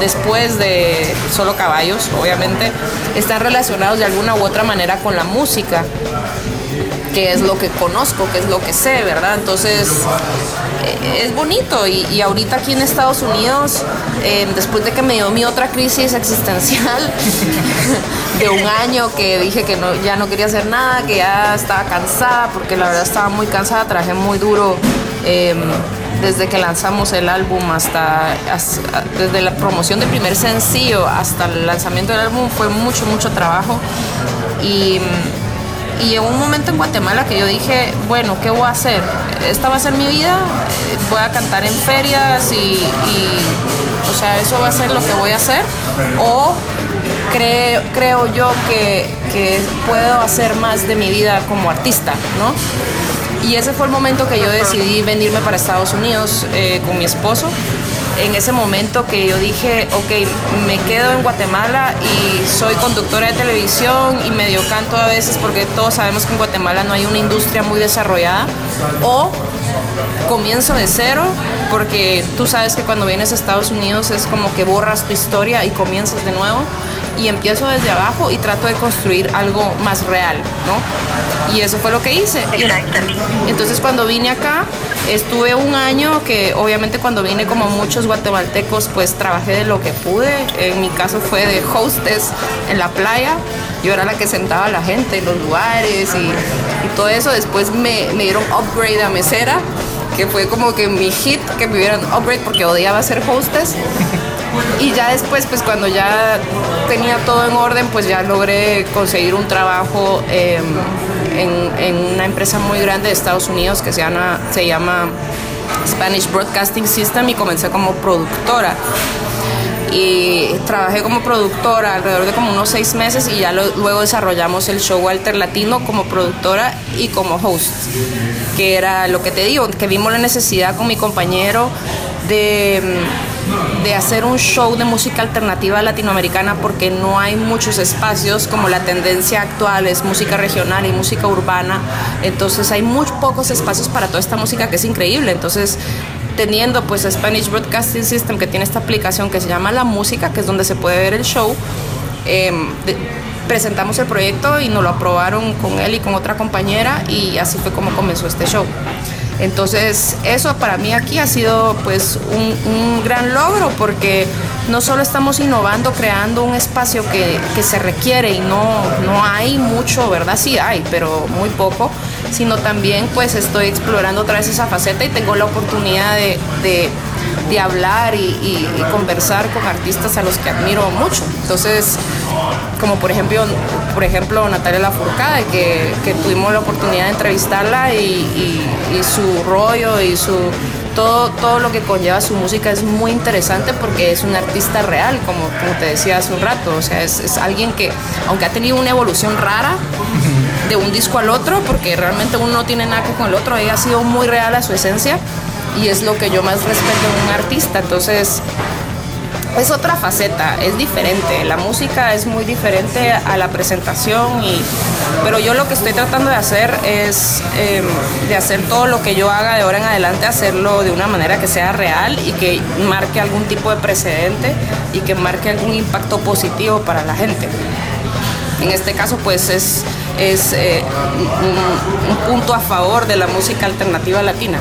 después de Solo Caballos, obviamente, están relacionados de alguna u otra manera con la música, que es lo que conozco, que es lo que sé, ¿verdad? Entonces es bonito. Y ahorita aquí en Estados Unidos, después de que me dio mi otra crisis existencial de 1 año, que dije que no, ya no quería hacer nada, que ya estaba cansada, porque la verdad estaba muy cansada, trabajé muy duro desde que lanzamos el álbum hasta desde la promoción del primer sencillo hasta el lanzamiento del álbum, fue mucho trabajo. Y llegó un momento en Guatemala que yo dije, bueno, ¿qué voy a hacer? Esta va a ser mi vida, voy a cantar en ferias o sea, eso va a ser lo que voy a hacer. O creo yo que puedo hacer más de mi vida como artista, ¿no? Y ese fue el momento que yo decidí venirme para Estados Unidos con mi esposo. En ese momento que yo dije, ok, me quedo en Guatemala y soy conductora de televisión y medio canto a veces, porque todos sabemos que en Guatemala no hay una industria muy desarrollada, o comienzo de cero, porque tú sabes que cuando vienes a Estados Unidos es como que borras tu historia y comienzas de nuevo, y empiezo desde abajo y trato de construir algo más real, ¿no? Y eso fue lo que hice. Entonces cuando vine acá, estuve 1 año que obviamente cuando vine, como muchos guatemaltecos, pues trabajé de lo que pude. En mi caso fue de hostess en la playa. Yo era la que sentaba a la gente en los lugares y todo eso. Después me dieron upgrade a mesera, que fue como que mi hit, que me dieron upgrade porque odiaba ser hostess. Y ya después, pues cuando ya tenía todo en orden, pues ya logré conseguir un trabajo en una empresa muy grande de Estados Unidos que se llama Spanish Broadcasting System, y comencé como productora. y trabajé como productora alrededor de como unos 6 meses y ya luego desarrollamos el show Alter Latino como productora y como host, que era lo que te digo, que vimos la necesidad con mi compañero de hacer un show de música alternativa latinoamericana, porque no hay muchos espacios, como la tendencia actual es música regional y música urbana, entonces hay muy pocos espacios para toda esta música que es increíble. Entonces, teniendo pues Spanish Broadcasting System, que tiene esta aplicación que se llama La Música, que es donde se puede ver el show, presentamos el proyecto y nos lo aprobaron con él y con otra compañera, y así fue como comenzó este show. Entonces, eso para mí aquí ha sido pues un gran logro, porque no solo estamos innovando, creando un espacio que se requiere y no hay mucho, ¿verdad? Sí hay, pero muy poco, sino también pues estoy explorando otra vez esa faceta y tengo la oportunidad de hablar y conversar con artistas a los que admiro mucho. Entonces, como por ejemplo Natalia Lafourcade, que tuvimos la oportunidad de entrevistarla y su rollo y su todo lo que conlleva su música es muy interesante, porque es un artista real, como te decía hace un rato. O sea, es alguien que, aunque ha tenido una evolución rara de un disco al otro, porque realmente uno no tiene nada que ver con el otro, ella ha sido muy real a su esencia, y es lo que yo más respeto en un artista. Entonces, es otra faceta, es diferente. La música es muy diferente a la presentación, pero yo lo que estoy tratando de hacer es de hacer todo lo que yo haga de ahora en adelante, hacerlo de una manera que sea real y que marque algún tipo de precedente y que marque algún impacto positivo para la gente. En este caso, pues es un punto a favor de la música alternativa latina.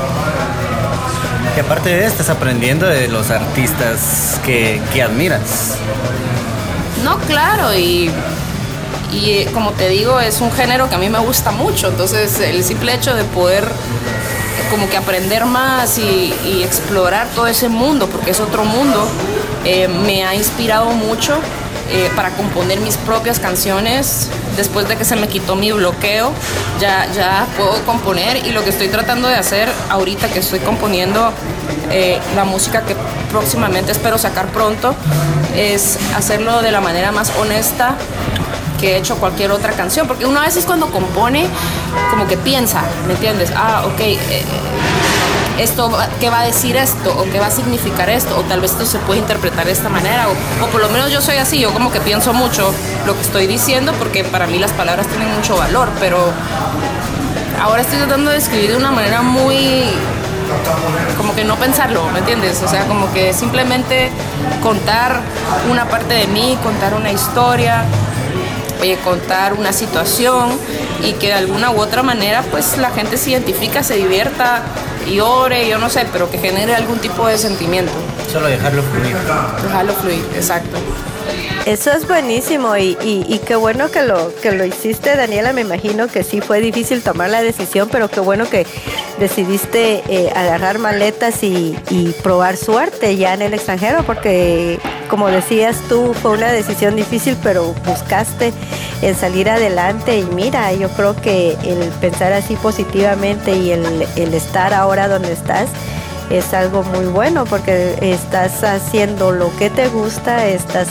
Y aparte de esto, estás aprendiendo de los artistas que admiras. No, claro, y como te digo, es un género que a mí me gusta mucho. Entonces, el simple hecho de poder como que aprender más y explorar todo ese mundo, porque es otro mundo, me ha inspirado mucho para componer mis propias canciones. Después de que se me quitó mi bloqueo, ya puedo componer, y lo que estoy tratando de hacer ahorita, que estoy componiendo la música que próximamente espero sacar pronto, es hacerlo de la manera más honesta que he hecho cualquier otra canción, porque uno a veces cuando compone como que piensa, ¿me entiendes? Esto, ¿qué va a decir esto? ¿O qué va a significar esto? O tal vez esto se puede interpretar de esta manera, o por lo menos yo soy así, yo como que pienso mucho lo que estoy diciendo, porque para mí las palabras tienen mucho valor, pero ahora estoy tratando de escribir de una manera muy, como que no pensarlo, ¿me entiendes? O sea, como que simplemente contar una parte de mí, contar una historia, contar una situación, y que de alguna u otra manera pues la gente se identifica, se divierta y ore, yo no sé, pero que genere algún tipo de sentimiento. Solo dejarlo fluir. Dejarlo fluir, exacto. Eso es buenísimo, y qué bueno que lo hiciste, Daniela. Me imagino que sí fue difícil tomar la decisión, pero qué bueno que decidiste agarrar maletas y probar suerte ya en el extranjero, porque como decías tú, fue una decisión difícil, pero buscaste en salir adelante, y mira, yo creo que el pensar así positivamente y el estar ahora donde estás es algo muy bueno, porque estás haciendo lo que te gusta, estás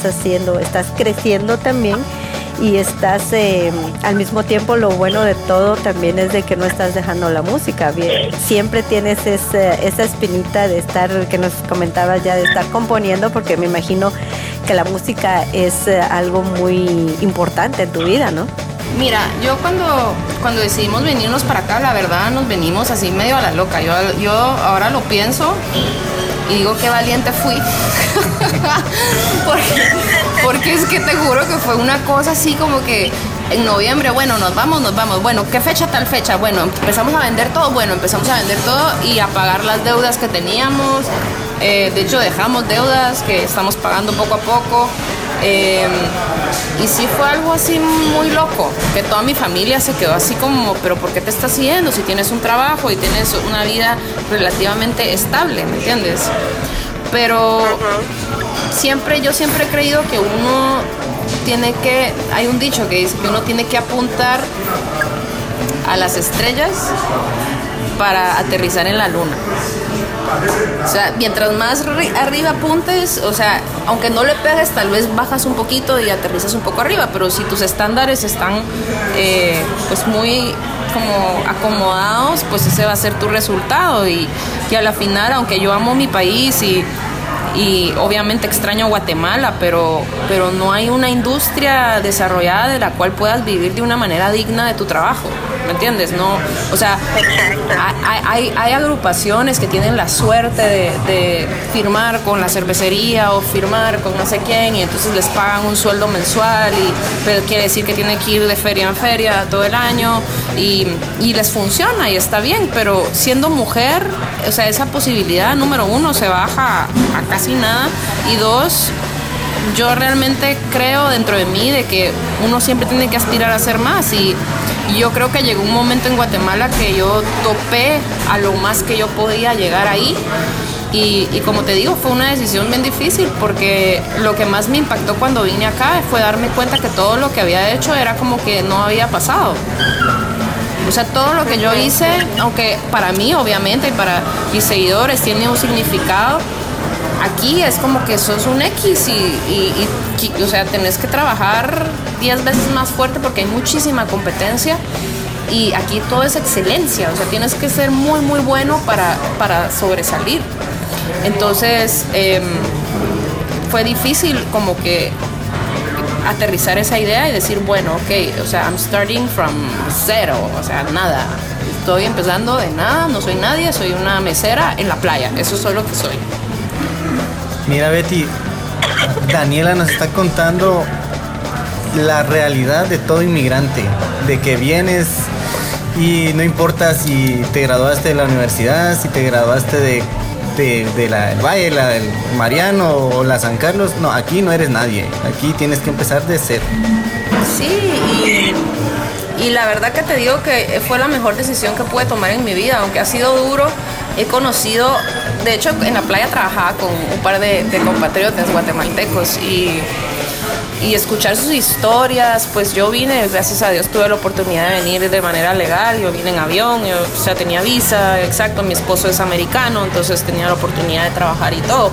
creciendo también, y estás al mismo tiempo, lo bueno de todo también es de que no estás dejando la música. Bien, siempre tienes esa espinita de estar, que nos comentabas ya, de estar componiendo, porque me imagino que la música es algo muy importante en tu vida, ¿no? Mira, yo cuando decidimos venirnos para acá, la verdad nos venimos así medio a la loca. Yo ahora lo pienso y digo qué valiente fui. porque es que te juro que fue una cosa así como que en noviembre, bueno, nos vamos, bueno, ¿qué fecha tal fecha? Bueno, empezamos a vender todo y a pagar las deudas que teníamos. De hecho, dejamos deudas que estamos pagando poco a poco. Y sí fue algo así muy loco, que toda mi familia se quedó así como, pero ¿por qué te estás yendo? Si tienes un trabajo y tienes una vida relativamente estable, ¿me entiendes? Pero yo siempre he creído que uno hay un dicho que dice que uno tiene que apuntar a las estrellas para aterrizar en la luna. O sea, mientras más arriba apuntes, o sea, aunque no le pegues, tal vez bajas un poquito y aterrizas un poco arriba, pero si tus estándares están pues muy como acomodados, pues ese va a ser tu resultado. Y a la final, aunque yo amo mi país y obviamente extraño Guatemala, pero no hay una industria desarrollada de la cual puedas vivir de una manera digna de tu trabajo, ¿me entiendes? No, o sea, hay agrupaciones que tienen la suerte de firmar con la cervecería o firmar con no sé quién, y entonces les pagan un sueldo mensual, pero quiere decir que tienen que ir de feria en feria todo el año, y les funciona y está bien, pero siendo mujer, o sea, esa posibilidad, número uno, se baja a casi nada, y dos, yo realmente creo dentro de mí de que uno siempre tiene que aspirar a hacer más, y yo creo que llegó un momento en Guatemala que yo topé a lo más que yo podía llegar ahí, y como te digo, fue una decisión bien difícil, porque lo que más me impactó cuando vine acá fue darme cuenta que todo lo que había hecho era como que no había pasado. O sea, todo lo que yo hice, aunque para mí obviamente y para mis seguidores tiene un significado, aquí es como que sos un X y o sea, tenés que trabajar 10 veces más fuerte porque hay muchísima competencia, y aquí todo es excelencia, o sea, tienes que ser muy, muy bueno para sobresalir. Entonces, fue difícil como que aterrizar esa idea y decir, bueno, ok, o sea, I'm starting from zero, o sea, nada. Estoy empezando de nada, no soy nadie, soy una mesera en la playa, eso es lo que soy. Mira, Betty, Daniela nos está contando la realidad de todo inmigrante, de que vienes y no importa si te graduaste de la universidad, si te graduaste de la del Valle, la del Mariano o la San Carlos, no, aquí no eres nadie, aquí tienes que empezar de cero. Sí, y la verdad que te digo que fue la mejor decisión que pude tomar en mi vida, aunque ha sido duro. He conocido, de hecho en la playa trabajaba con un par de compatriotas guatemaltecos y escuchar sus historias, pues yo vine, gracias a Dios tuve la oportunidad de venir de manera legal, yo vine en avión, yo, o sea, tenía visa, exacto, mi esposo es americano, entonces tenía la oportunidad de trabajar y todo,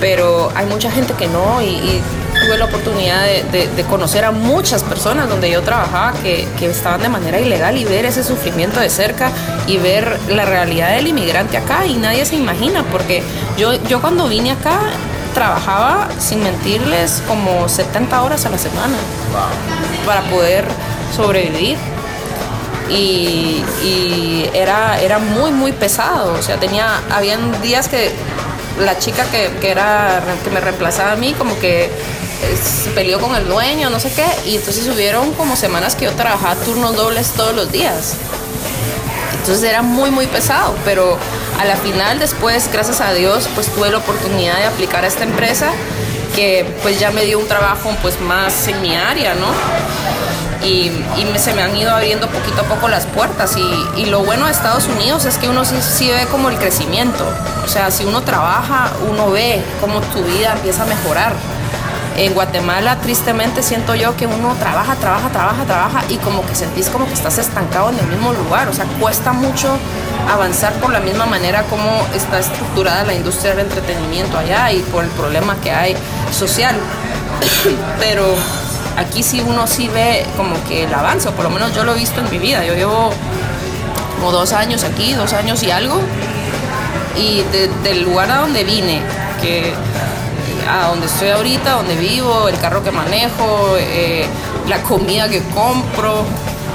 pero hay mucha gente que no, y tuve la oportunidad de conocer a muchas personas donde yo trabajaba que estaban de manera ilegal, y ver ese sufrimiento de cerca y ver la realidad del inmigrante acá, y nadie se imagina, porque yo cuando vine acá trabajaba, sin mentirles, como 70 horas a la semana para poder sobrevivir. Y era muy, muy pesado. O sea, habían días que la chica que me reemplazaba a mí como que se peleó con el dueño, no sé qué, y entonces hubieron como semanas que yo trabajaba turnos dobles todos los días. Entonces era muy, muy pesado, pero a la final después, gracias a Dios, pues tuve la oportunidad de aplicar a esta empresa que pues ya me dio un trabajo pues más en mi área, ¿no? Y se me han ido abriendo poquito a poco las puertas, y lo bueno de Estados Unidos es que uno sí ve como el crecimiento, o sea, si uno trabaja, uno ve cómo tu vida empieza a mejorar. En Guatemala, tristemente, siento yo que uno trabaja y como que sentís como que estás estancado en el mismo lugar, o sea, cuesta mucho avanzar por la misma manera como está estructurada la industria del entretenimiento allá y por el problema que hay social, pero aquí sí uno sí ve como que el avance, o por lo menos yo lo he visto en mi vida. Yo llevo como 2 años aquí, 2 años y algo, y del lugar a donde vine, a donde estoy ahorita, donde vivo, el carro que manejo, la comida que compro,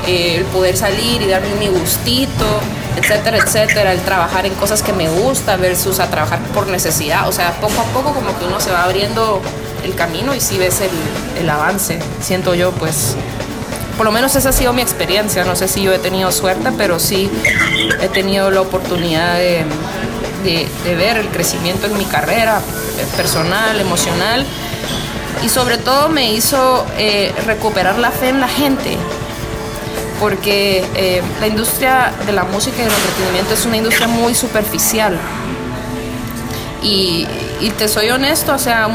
el poder salir y darme mi gustito, etcétera, etcétera, el trabajar en cosas que me gusta versus a trabajar por necesidad. O sea, poco a poco como que uno se va abriendo el camino y sí ves el avance, siento yo, pues por lo menos esa ha sido mi experiencia. No sé si yo he tenido suerte, pero sí he tenido la oportunidad de ver el crecimiento en mi carrera personal, emocional, y sobre todo me hizo recuperar la fe en la gente, porque la industria de la música y del entretenimiento es una industria muy superficial, y te soy honesto, o sea,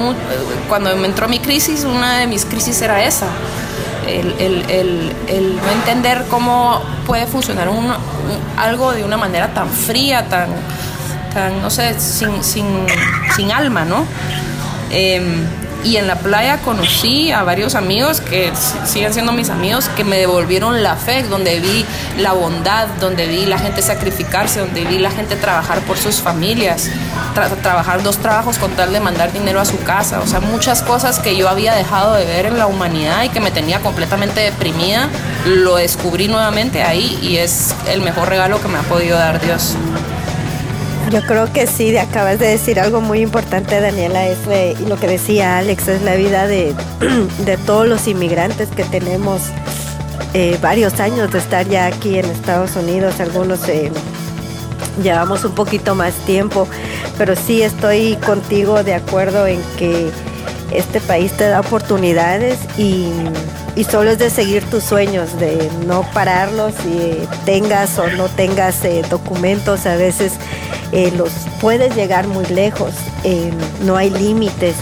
cuando me entró mi crisis, una de mis crisis era esa, el no entender cómo puede funcionar algo de una manera tan fría, tan tan, no sé, sin alma, ¿no? Y en la playa conocí a varios amigos que siguen siendo mis amigos, que me devolvieron la fe, donde vi la bondad, donde vi la gente sacrificarse, donde vi la gente trabajar por sus familias, trabajar dos trabajos con tal de mandar dinero a su casa. O sea, muchas cosas que yo había dejado de ver en la humanidad y que me tenía completamente deprimida, lo descubrí nuevamente ahí, y es el mejor regalo que me ha podido dar Dios. Yo creo que sí, acabas de decir algo muy importante, Daniela, es lo que decía Alex, es la vida de todos los inmigrantes que tenemos varios años de estar ya aquí en Estados Unidos, algunos llevamos un poquito más tiempo, pero sí estoy contigo de acuerdo en que este país te da oportunidades y solo es de seguir tus sueños, de no pararlos, tengas o no tengas documentos, a veces los puedes llegar muy lejos, no hay límites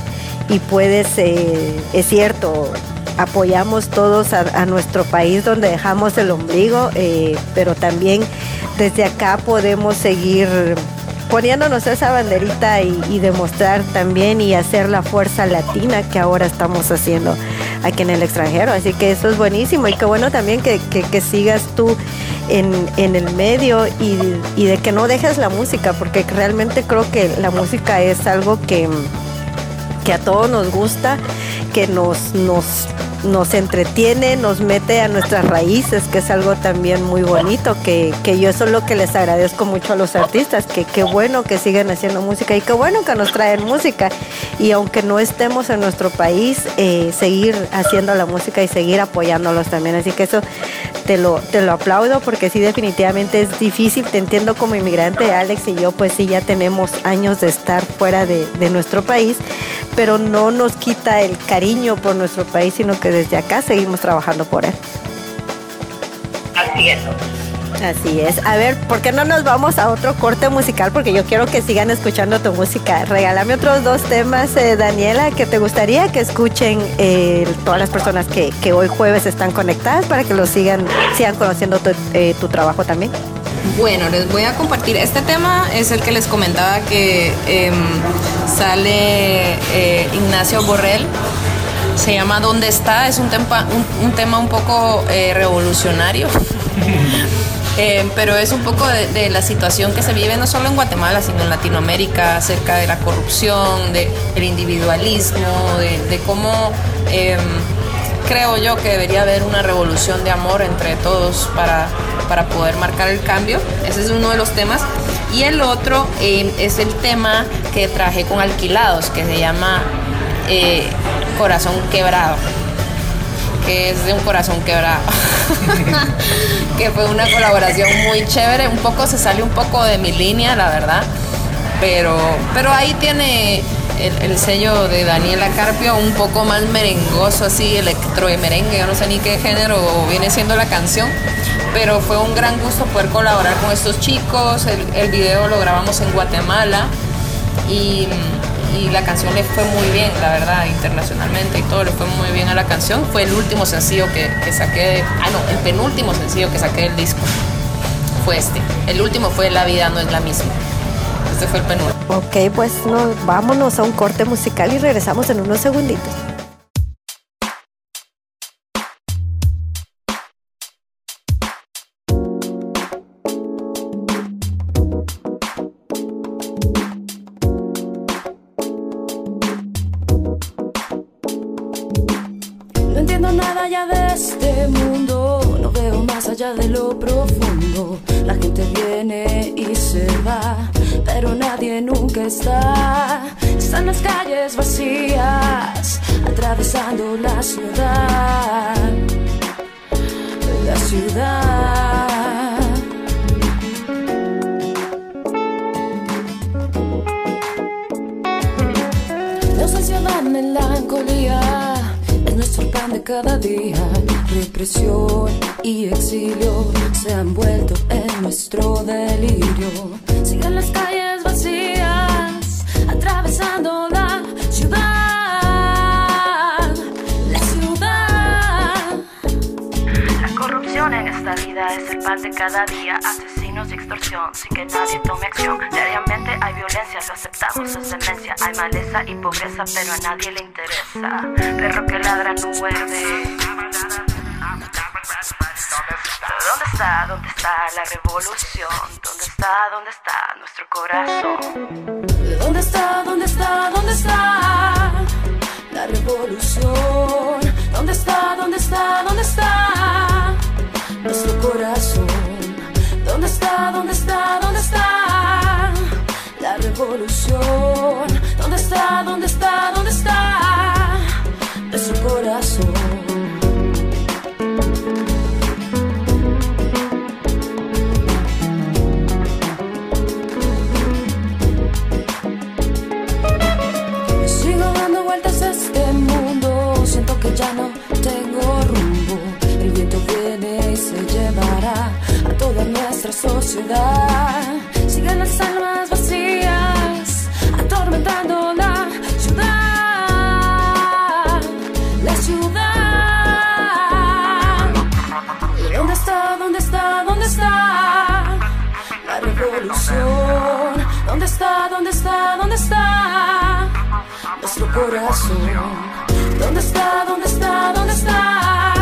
y puedes, es cierto, apoyamos todos a nuestro país donde dejamos el ombligo, pero también desde acá podemos seguir poniéndonos esa banderita y demostrar también y hacer la fuerza latina que ahora estamos haciendo aquí en el extranjero. Así que eso es buenísimo y qué bueno también que sigas tú en el medio y de que no dejes la música, porque realmente creo que la música es algo que a todos nos gusta, que nos entretiene, nos mete a nuestras raíces, que es algo también muy bonito, que yo eso es lo que les agradezco mucho a los artistas, que qué bueno que siguen haciendo música y qué bueno que nos traen música, y aunque no estemos en nuestro país, seguir haciendo la música y seguir apoyándolos también, así que eso te lo aplaudo, porque sí, definitivamente es difícil, te entiendo como inmigrante, Alex y yo, pues sí, ya tenemos años de estar fuera de nuestro país, pero no nos quita el cariño por nuestro país, sino que desde acá seguimos trabajando por él. Así es. Así es. A ver, ¿por qué no nos vamos a otro corte musical? Porque yo quiero que sigan escuchando tu música. Regálame otros dos temas, Daniela, que te gustaría que escuchen todas las personas que hoy jueves están conectadas para que los sigan conociendo tu trabajo también. Bueno, les voy a compartir. Este tema es el que les comentaba que sale Ignacio Borrell. Se llama ¿Dónde está? Es un tema un poco revolucionario, pero es un poco de la situación que se vive no solo en Guatemala, sino en Latinoamérica, acerca de la corrupción, del individualismo, de cómo creo yo que debería haber una revolución de amor entre todos para poder marcar el cambio. Ese es uno de los temas. Y el otro es el tema que traje con Alquilados, que se llama Corazón Quebrado, que es de un corazón quebrado que fue una colaboración muy chévere, un poco se sale un poco de mi línea, la verdad, pero ahí tiene el sello de Daniela Carpio, un poco más merengoso, así electro de merengue, yo no sé ni qué género viene siendo la canción, pero fue un gran gusto poder colaborar con estos chicos. El video lo grabamos en Guatemala y la canción le fue muy bien, la verdad, internacionalmente, y todo le fue muy bien a la canción. Fue el último sencillo que saqué, el penúltimo sencillo que saqué del disco fue este. El último fue La vida no es la misma. Este fue el penúltimo. Ok, pues vámonos a un corte musical y regresamos en unos segunditos. De lo profundo, la gente viene y se va, pero nadie nunca está. Están las calles vacías, atravesando la ciudad, la ciudad. Nos sancionan melancolía. Nuestro pan de cada día, represión y exilio se han vuelto en nuestro delirio. Siguen las calles vacías, atravesando la ciudad, la ciudad. La corrupción en esta vida es el pan de cada día, asesinos y extorsión, sin que nadie tome acción. Diariamente hay demencia, lo aceptamos en demencia. Hay maleza y pobreza, pero a nadie le interesa. Perro que ladra no muerde. ¿Dónde está? ¿Dónde está la revolución? ¿Dónde está? ¿Dónde está nuestro corazón? ¿Dónde está? ¿Dónde está? ¿Dónde está la revolución? ¿Dónde está? ¿Dónde está? ¿Dónde está nuestro corazón? ¿Dónde está? ¿Dónde está? ¿Dónde está la revolución? ¿Dónde está? ¿Dónde está? ¿Dónde está nuestro corazón? Ya no tengo rumbo, el viento viene y se llevará a toda nuestra sociedad. Siguen las almas vacías, atormentando la ciudad, la ciudad. ¿Dónde está? ¿Dónde está? ¿Dónde está la revolución? ¿Dónde está? ¿Dónde está? ¿Dónde está nuestro corazón? ¿Dónde está? ¿Dónde está? ¿Dónde está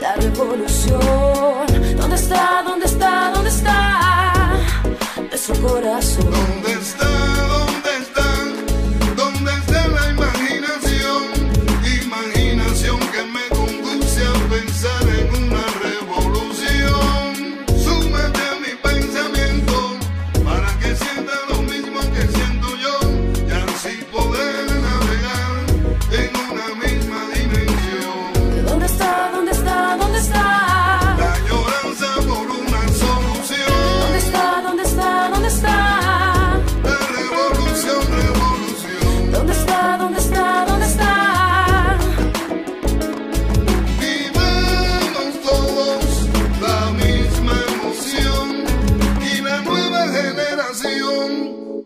la revolución? ¿Dónde está? ¿Dónde está? ¿Dónde está nuestro corazón? ¿Dónde está? ¿Dónde está? ¿Dónde está la imaginación? Imaginación que me conduce a pensar en una revolución. Súmate a mi pensamiento para que sienta lo mismo que siento yo y así poder navegar en un...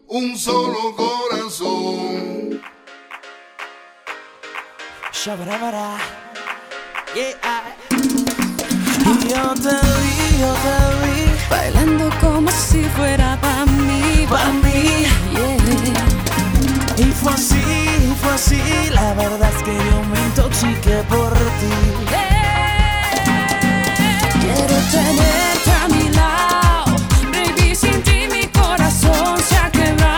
Un solo corazón. Shabarabara. Yeah. Y yo te vi, bailando como si fuera pa' mí, pa' mí. Yeah. Y fue así, la verdad es que yo me intoxiqué por ti. Yeah. Quiero tenerte a mi lado, baby, sin ti mi corazón se ha quebrado.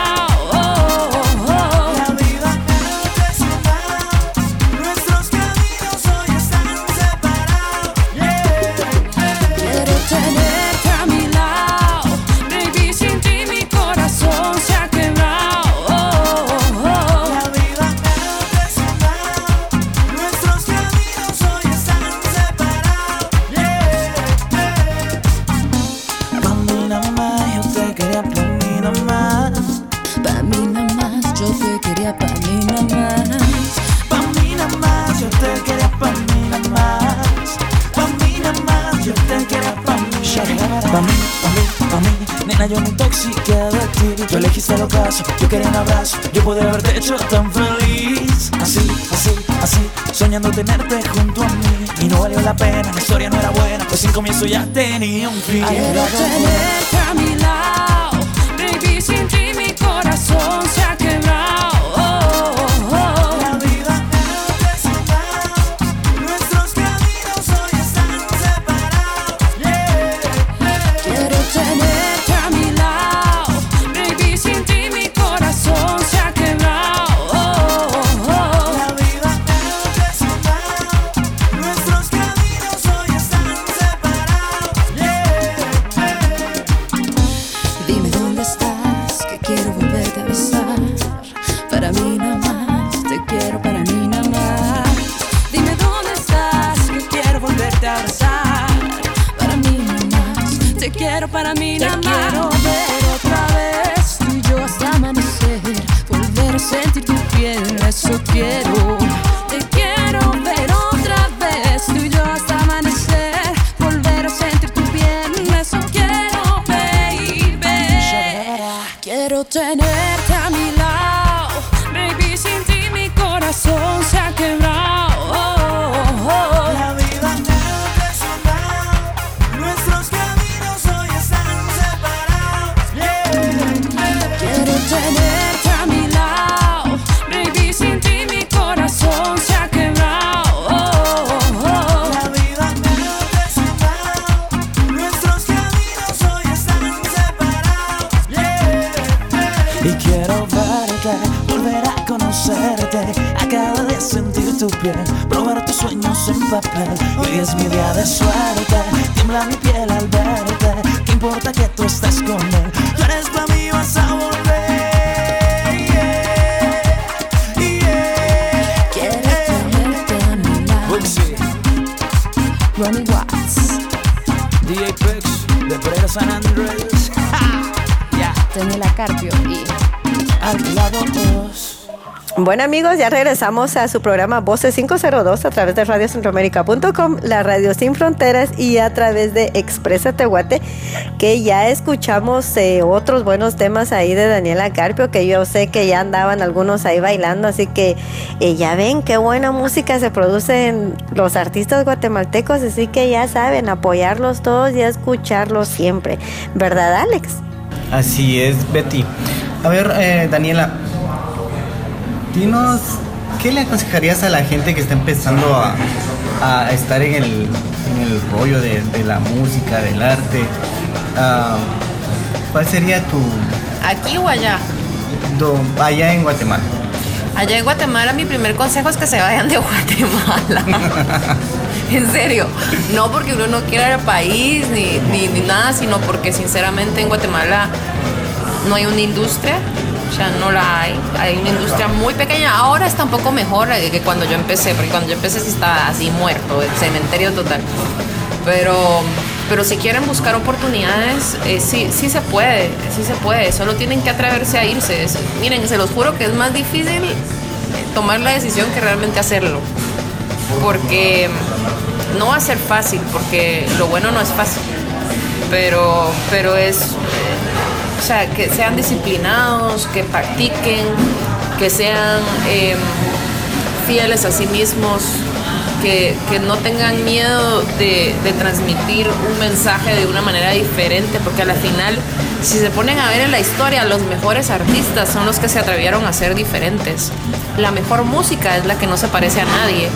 Yo me intoxiqué de ti, tú elegiste el ocaso, yo quería un abrazo, yo podía haberte hecho tan feliz. Así, así, así, soñando tenerte junto a mí. Y no valió la pena, mi historia no era buena, pues sin comienzo ya tenía un fin. Quiero tenerte a mi lado, baby, sin ti mi corazón se ha quebrado. Para mí nada más. Quiero ver otra vez tú y yo hasta amanecer, volver a sentir tu piel, eso quiero. Te quiero ver otra vez tú y yo hasta amanecer, volver a sentir tu piel, eso quiero, baby. Quiero tenerte a mi lado, baby, sin ti mi corazón se ha quebrado. Quiero tenerte Y quiero verte, volver a conocerte. Acabo de sentir tu piel, probar tus sueños en papel. Hoy es mi día de suerte, tiembla mi piel al verte. ¿Qué importa que tú estés con él? Tú eres para mí, vas a volver. Ronnie Watts, The Apex, de Pereira San Andrés, yeah. Daniela Carpio y Alquilados. Bueno amigos, ya regresamos a su programa Voces 502 a través de radiocentroamerica.com, la radio sin fronteras, y a través de Expresate Guate, que ya escuchamos otros buenos temas ahí de Daniela Carpio, que yo sé que ya andaban algunos ahí bailando, así que ya ven qué buena música se produce en los artistas guatemaltecos, así que ya saben, apoyarlos todos y escucharlos siempre, ¿verdad, Alex? Así es, Betty. A ver, Daniela, dinos, ¿qué le aconsejarías a la gente que está empezando a estar en el rollo de la música, del arte? ¿Cuál sería tu...? ¿Aquí o allá? Allá en Guatemala. Allá en Guatemala, mi primer consejo es que se vayan de Guatemala. En serio, no porque uno no quiera el país ni nada, sino porque sinceramente en Guatemala no hay una industria. Ya no la hay, hay una industria muy pequeña. Ahora está un poco mejor que cuando yo empecé, porque cuando yo empecé sí estaba así muerto, el cementerio total. Pero si quieren buscar oportunidades, sí se puede, solo tienen que atreverse a irse. Miren, se los juro que es más difícil tomar la decisión que realmente hacerlo, porque no va a ser fácil, porque lo bueno no es fácil, pero es... O sea, que sean disciplinados, que practiquen, que sean fieles a sí mismos, que no tengan miedo de transmitir un mensaje de una manera diferente, porque a la final, si se ponen a ver en la historia, los mejores artistas son los que se atrevieron a ser diferentes. La mejor música es la que no se parece a nadie.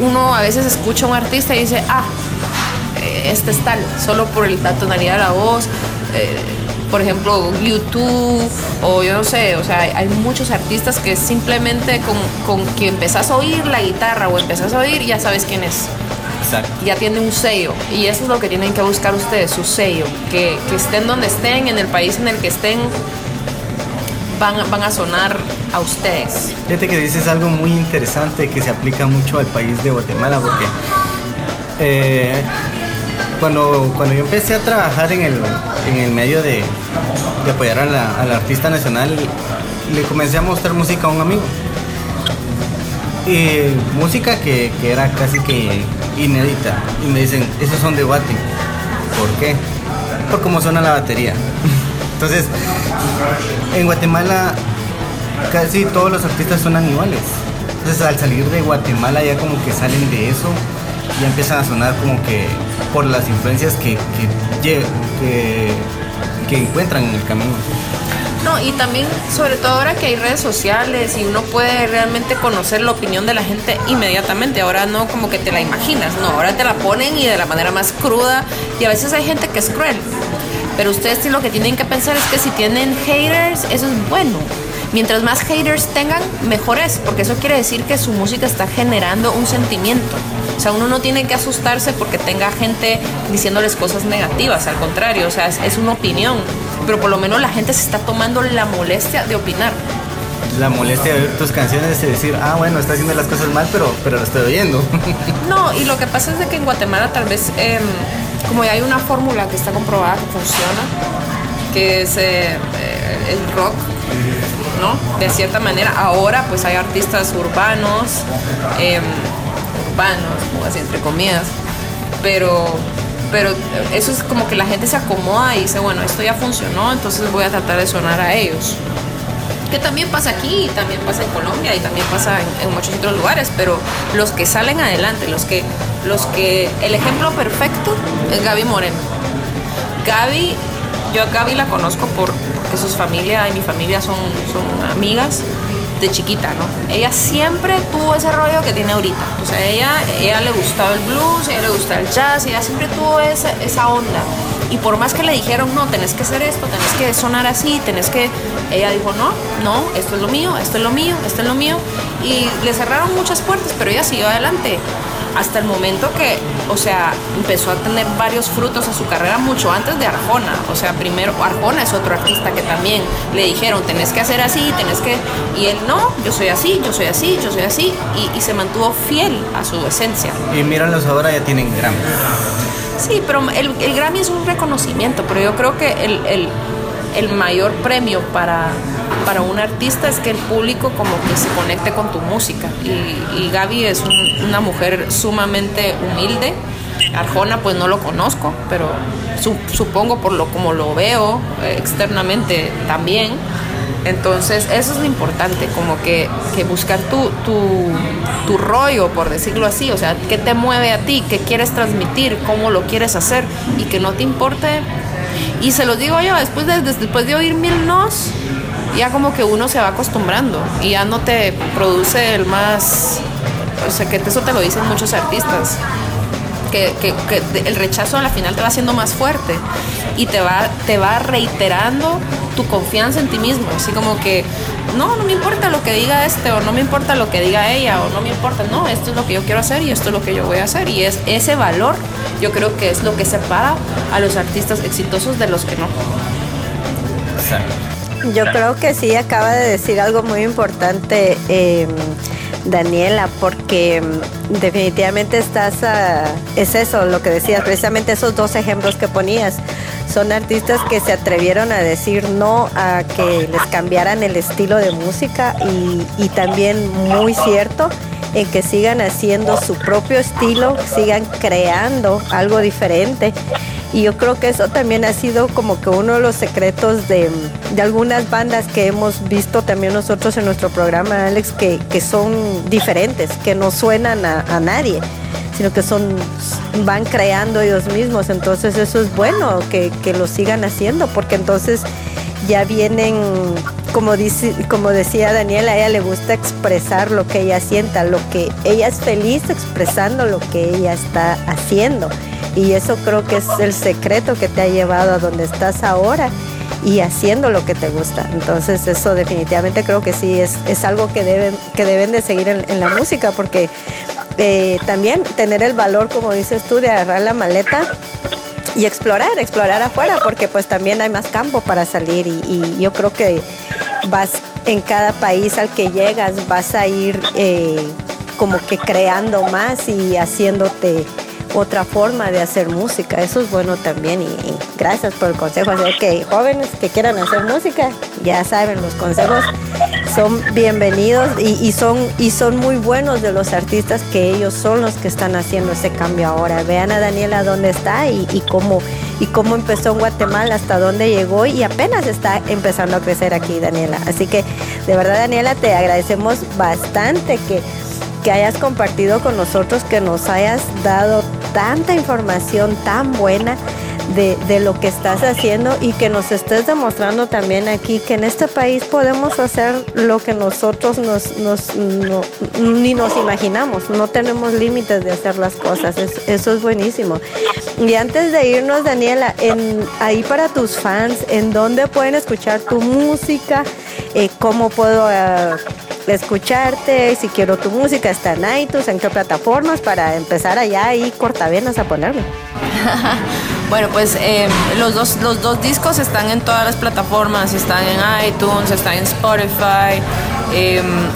Uno a veces escucha a un artista y dice, este es tal, solo por la tonalidad de la voz. Por ejemplo, YouTube, o yo no sé, o sea, hay muchos artistas que simplemente con que empezás a oír la guitarra o empezás a oír, ya sabes quién es. Exacto. Ya tiene un sello, y eso es lo que tienen que buscar ustedes, su sello, que estén donde estén, en el país en el que estén, van a sonar a ustedes. Fíjate que dices algo muy interesante que se aplica mucho al país de Guatemala, porque cuando yo empecé a trabajar en el medio de apoyar al artista nacional, le comencé a mostrar música a un amigo. Música que era casi que inédita. Y me dicen, esos son de Guate. ¿Por qué? Por cómo suena la batería. Entonces, en Guatemala casi todos los artistas suenan iguales. Entonces, al salir de Guatemala ya como que salen de eso. Ya empiezan a sonar como que por las influencias que encuentran en el camino. No, y también, sobre todo ahora que hay redes sociales y uno puede realmente conocer la opinión de la gente inmediatamente. Ahora no como que te la imaginas, no, ahora te la ponen y de la manera más cruda. Y a veces hay gente que es cruel, pero ustedes sí lo que tienen que pensar es que si tienen haters, eso es bueno. Mientras más haters tengan, mejor es, porque eso quiere decir que su música está generando un sentimiento. O sea, uno no tiene que asustarse porque tenga gente diciéndoles cosas negativas, al contrario, o sea, es una opinión, pero por lo menos la gente se está tomando la molestia de opinar. La molestia de oír tus canciones y decir, bueno, está haciendo las cosas mal, pero lo estoy oyendo. No, y lo que pasa es de que en Guatemala tal vez, como ya hay una fórmula que está comprobada que funciona, que es el rock, ¿no? De cierta manera, ahora pues hay artistas urbanos, o así entre comillas, pero eso es como que la gente se acomoda y dice, bueno, esto ya funcionó, entonces voy a tratar de sonar a ellos, que también pasa aquí, y también pasa en Colombia, y también pasa en muchos otros lugares, pero los que salen adelante, los que el ejemplo perfecto es Gaby Moreno. Gaby, yo a Gaby la conozco porque su familia y mi familia son amigas de chiquita, ¿no? Ella siempre tuvo ese rollo que tiene ahorita. O sea, ella le gustaba el blues, ella le gustaba el jazz, ella siempre tuvo esa onda. Y por más que le dijeron, no, tenés que hacer esto, tenés que sonar así, tenés que... Ella dijo, no, no, esto es lo mío, esto es lo mío, esto es lo mío. Y le cerraron muchas puertas, pero ella siguió adelante. Hasta el momento que, o sea, empezó a tener varios frutos en su carrera mucho antes de Arjona. O sea, primero, Arjona es otro artista que también le dijeron, tenés que hacer así, tenés que... Y él, no, yo soy así, yo soy así, yo soy así. Y se mantuvo fiel a su esencia. Y míralos ahora, ya tienen Grammy. Sí, pero el Grammy es un reconocimiento, pero yo creo que el mayor premio para un artista es que el público como que se conecte con tu música. Y Gaby es una mujer sumamente humilde. Arjona pues no lo conozco, pero supongo por como lo veo externamente también. Entonces eso es lo importante, como que buscar tu rollo, por decirlo así. O sea, qué te mueve a ti, qué quieres transmitir, cómo lo quieres hacer, y que no te importe. Y se los digo yo, después de oír mil nos, ya como que uno se va acostumbrando y ya no te produce el más... O sea, que eso te lo dicen muchos artistas, que el rechazo a la final te va haciendo más fuerte y te va reiterando tu confianza en ti mismo. Así como que, no me importa lo que diga este, o no me importa lo que diga ella, o no me importa, no, esto es lo que yo quiero hacer y esto es lo que yo voy a hacer. Y es ese valor, yo creo que es lo que separa a los artistas exitosos de los que no. Yo creo que sí, acaba de decir algo muy importante, Daniela, porque definitivamente es eso, lo que decías, precisamente esos dos ejemplos que ponías. Son artistas que se atrevieron a decir no a que les cambiaran el estilo de música, y también muy cierto en que sigan haciendo su propio estilo, sigan creando algo diferente. Y yo creo que eso también ha sido como que uno de los secretos de algunas bandas que hemos visto también nosotros en nuestro programa, Alex, que son diferentes, que no suenan a nadie, sino que van creando ellos mismos. Entonces eso es bueno, que lo sigan haciendo, porque entonces ya vienen, como decía Daniela, a ella le gusta expresar lo que ella sienta, lo que ella es feliz expresando, lo que ella está haciendo. Y eso creo que es el secreto que te ha llevado a donde estás ahora y haciendo lo que te gusta. Entonces eso definitivamente creo que sí es algo que deben de seguir en la música, porque también tener el valor, como dices tú, de agarrar la maleta y explorar afuera, porque pues también hay más campo para salir, y yo creo que vas, en cada país al que llegas, vas a ir como que creando más y haciéndote otra forma de hacer música. Eso es bueno también, y gracias por el consejo. Así que jóvenes que quieran hacer música, ya saben, los consejos son bienvenidos y son muy buenos de los artistas, que ellos son los que están haciendo ese cambio ahora. Vean a Daniela dónde está y cómo empezó en Guatemala, hasta dónde llegó, y apenas está empezando a crecer aquí, Daniela. Así que de verdad, Daniela, te agradecemos bastante que hayas compartido con nosotros, que nos hayas dado tanta información tan buena de lo que estás haciendo, y que nos estés demostrando también aquí que en este país podemos hacer lo que nosotros ni nos imaginamos. No tenemos límites de hacer las cosas. Eso es buenísimo. Y antes de irnos, Daniela, ahí para tus fans, ¿en dónde pueden escuchar tu música? ¿Cómo puedo escucharte? Si quiero tu música, ¿está en iTunes? ¿En qué plataformas? Para empezar allá y cortavenas a ponerme. Bueno, pues los dos discos están en todas las plataformas. Están en iTunes, están en Spotify,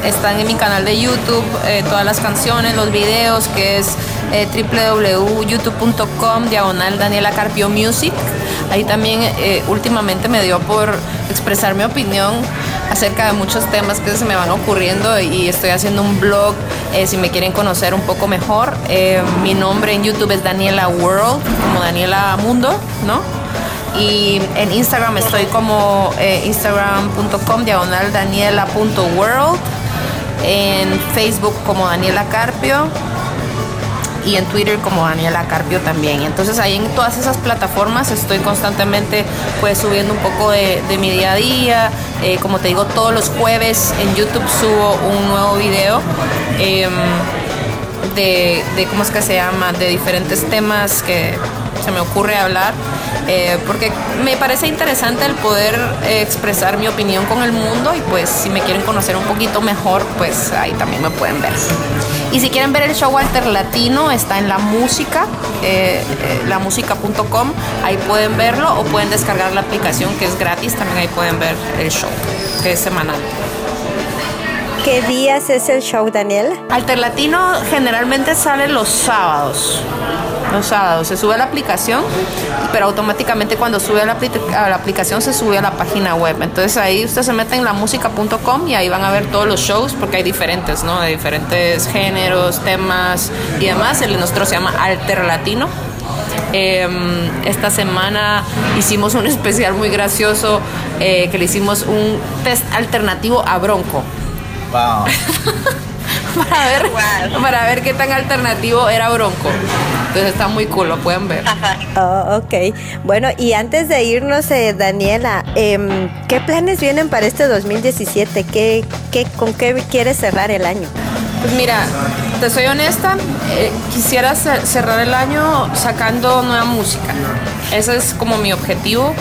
están en mi canal de YouTube, todas las canciones, los videos, que es www.youtube.com/Daniela Carpio Music. Ahí también últimamente me dio por expresar mi opinión acerca de muchos temas que se me van ocurriendo, y estoy haciendo un blog, si me quieren conocer un poco mejor. Mi nombre en YouTube es Daniela World, como Daniela Mundo, ¿no? Y en Instagram estoy como instagram.com/Daniela.world, en Facebook como Daniela Carpio, y en Twitter como Daniela Carpio también. Entonces ahí en todas esas plataformas estoy constantemente pues subiendo un poco de mi día a día. Como te digo, todos los jueves en YouTube subo un nuevo video de diferentes temas se me ocurre hablar, porque me parece interesante el poder expresar mi opinión con el mundo, y pues si me quieren conocer un poquito mejor, pues ahí también me pueden ver. Y si quieren ver el show Alter Latino, está en La Música, lamusica.com, ahí pueden verlo o pueden descargar la aplicación que es gratis, también ahí pueden ver el show, que es semanal. ¿Qué días es el show, Daniel? Alter Latino generalmente sale los sábados. Los sábados se sube a la aplicación, pero automáticamente cuando sube a la aplicación se sube a la página web. Entonces ahí usted se mete en lamusica.com y ahí van a ver todos los shows, porque hay diferentes, ¿no? De diferentes géneros, temas y demás. El nuestro se llama Alter Latino. Esta semana hicimos un especial muy gracioso, que le hicimos un test alternativo a Bronco. Wow. para ver qué tan alternativo era Bronco. Entonces está muy cool, lo pueden ver. Oh, ok. Bueno, y antes de irnos, Daniela, ¿qué planes vienen para este 2017? ¿Con qué quieres cerrar el año? Pues mira, te soy honesta, quisiera cerrar el año sacando nueva música. Ese es como mi objetivo.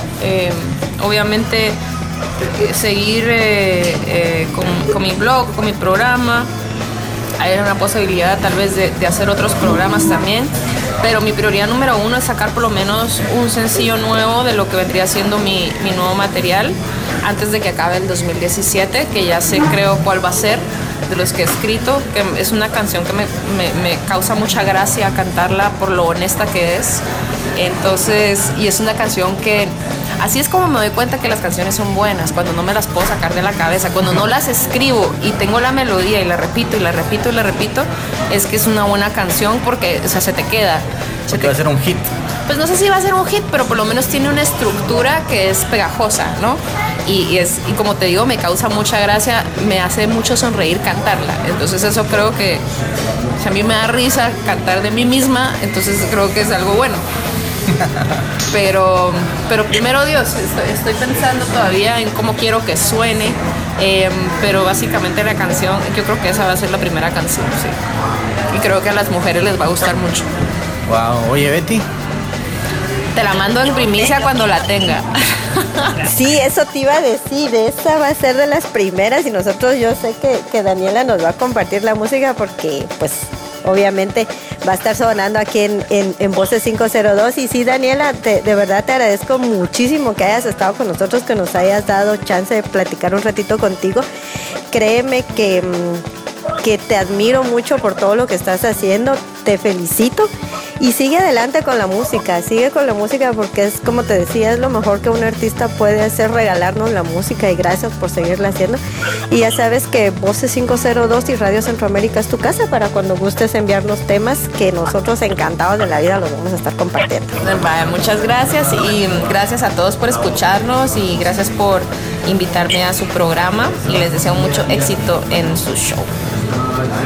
Obviamente seguir con mi blog, con mi programa. Hay una posibilidad tal vez de hacer otros programas también, pero mi prioridad número uno es sacar por lo menos un sencillo nuevo de lo que vendría siendo mi nuevo material antes de que acabe el 2017, que ya sé, creo, cuál va a ser de los que he escrito, que es una canción que me causa mucha gracia cantarla por lo honesta que es. Entonces, y es una canción que, así es como me doy cuenta que las canciones son buenas, cuando no me las puedo sacar de la cabeza, cuando no las escribo y tengo la melodía y la repito y la repito y la repito, es que es una buena canción porque, o sea, se te queda. Va a ser un hit. Pues no sé si va a ser un hit, pero por lo menos tiene una estructura que es pegajosa, ¿no? Y como te digo, me causa mucha gracia, me hace mucho sonreír cantarla. Entonces eso creo que, o sea, a mí me da risa cantar de mí misma, entonces creo que es algo bueno. Pero primero Dios, estoy pensando todavía en cómo quiero que suene, pero básicamente la canción, yo creo que esa va a ser la primera canción, sí. Y creo que a las mujeres les va a gustar mucho. Wow, oye Betty, te la mando en primicia cuando la tenga. Sí, eso te iba a decir, esa va a ser de las primeras, y nosotros, yo sé que Daniela nos va a compartir la música porque pues obviamente va a estar sonando aquí en Voces 502. Y sí, Daniela, de verdad te agradezco muchísimo que hayas estado con nosotros, que nos hayas dado chance de platicar un ratito contigo. Créeme que te admiro mucho por todo lo que estás haciendo, te felicito y sigue adelante con la música, porque es, como te decía, es lo mejor que un artista puede hacer, regalarnos la música, y gracias por seguirla haciendo. Y ya sabes que Voces 502 y Radio Centroamérica es tu casa para cuando gustes enviarnos temas, que nosotros encantados de la vida los vamos a estar compartiendo. Vale, muchas gracias, y gracias a todos por escucharnos y gracias por invitarme a su programa, y les deseo mucho éxito en su show.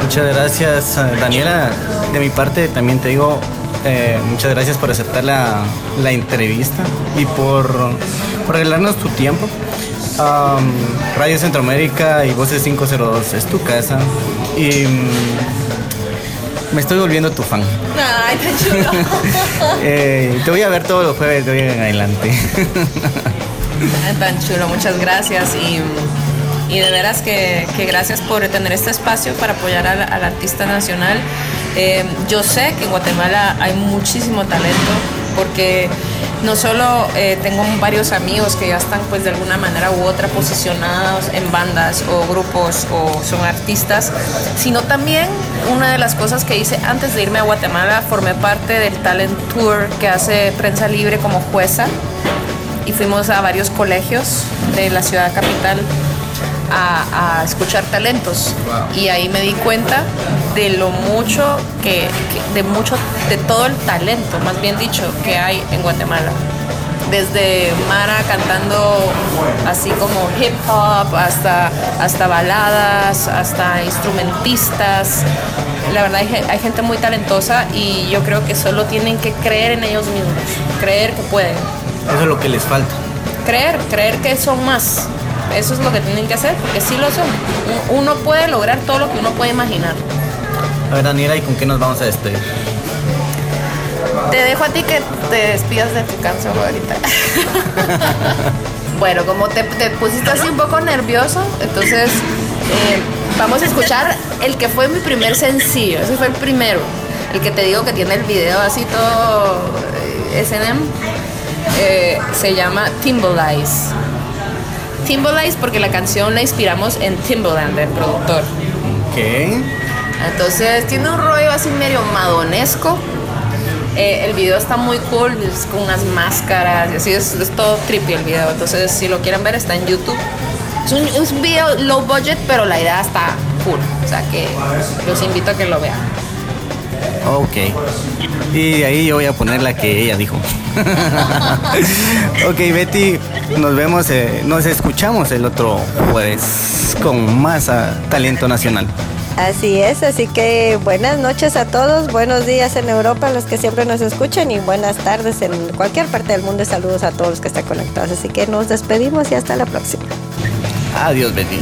Muchas gracias, Daniela. De mi parte también te digo muchas gracias por aceptar la entrevista y por regalarnos tu tiempo. Radio Centroamérica y Voces 502 es tu casa, y me estoy volviendo tu fan. Ay, qué chulo. Te voy a ver todos los jueves de hoy en adelante. Tan chulo, muchas gracias. Y de veras que gracias por tener este espacio para apoyar al artista nacional. Yo sé que en Guatemala hay muchísimo talento, porque no solo tengo varios amigos que ya están pues de alguna manera u otra posicionados en bandas o grupos o son artistas, sino también una de las cosas que hice antes de irme a Guatemala, formé parte del Talent Tour que hace Prensa Libre como jueza, y fuimos a varios colegios de la ciudad capital a escuchar talentos. Wow. Y ahí me di cuenta de lo mucho de todo el talento, más bien dicho, que hay en Guatemala, desde Mara cantando así como hip hop hasta baladas, hasta instrumentistas. La verdad hay gente muy talentosa, y yo creo que solo tienen que creer en ellos mismos, creer que pueden. Eso es lo que les falta, creer que son más. Eso es lo que tienen que hacer, porque sí lo son. Uno puede lograr todo lo que uno puede imaginar. A ver, Daniela, ¿y con qué nos vamos a despedir? Te dejo a ti que te despidas de tu canción ahorita. Bueno, como te pusiste así un poco nervioso, entonces vamos a escuchar el que fue mi primer sencillo. Ese fue el primero, el que te digo que tiene el video así todo S&M. Se llama Timbalize. Timbalize porque la canción la inspiramos en Timbaland, el productor. Ok. Entonces tiene un rollo así medio madonesco. El video está muy cool, es con unas máscaras y así, es todo trippy el video. Entonces si lo quieren ver está en YouTube. Es un video low budget, pero la idea está cool, o sea que los invito a que lo vean. Ok, y ahí yo voy a poner la que ella dijo. Ok, Betty, nos vemos, nos escuchamos el otro jueves con más talento nacional. Así es, así que buenas noches a todos, buenos días en Europa, los que siempre nos escuchan, y buenas tardes en cualquier parte del mundo. Saludos a todos los que están conectados, así que nos despedimos y hasta la próxima. Adiós, Betty.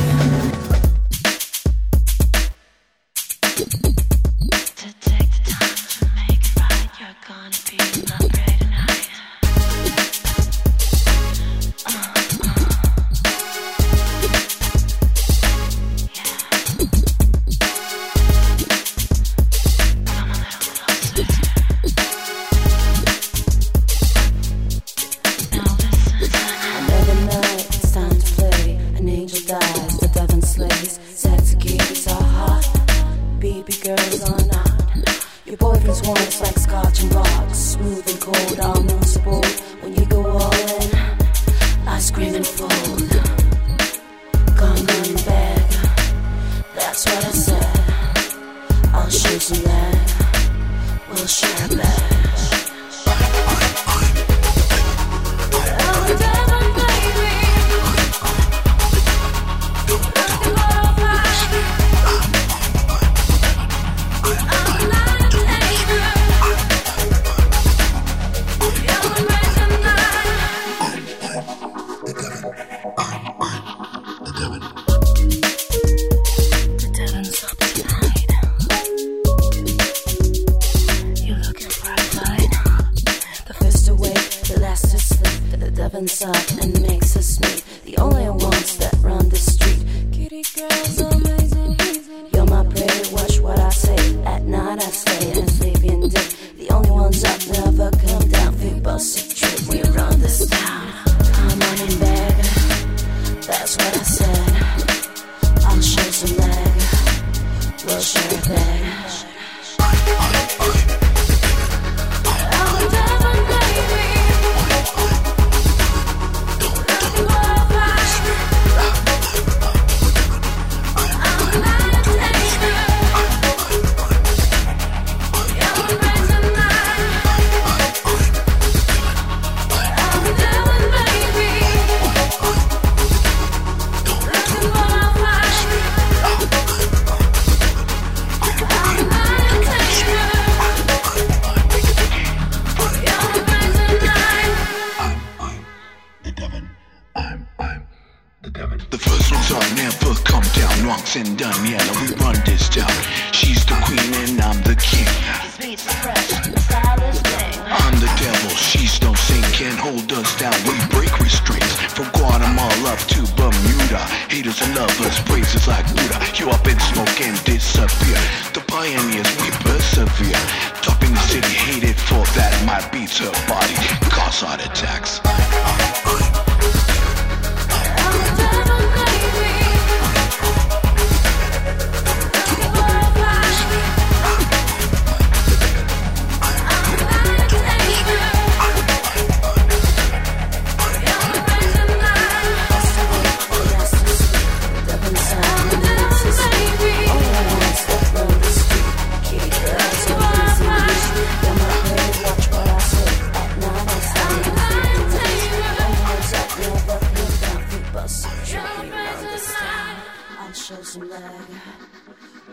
Show some leg,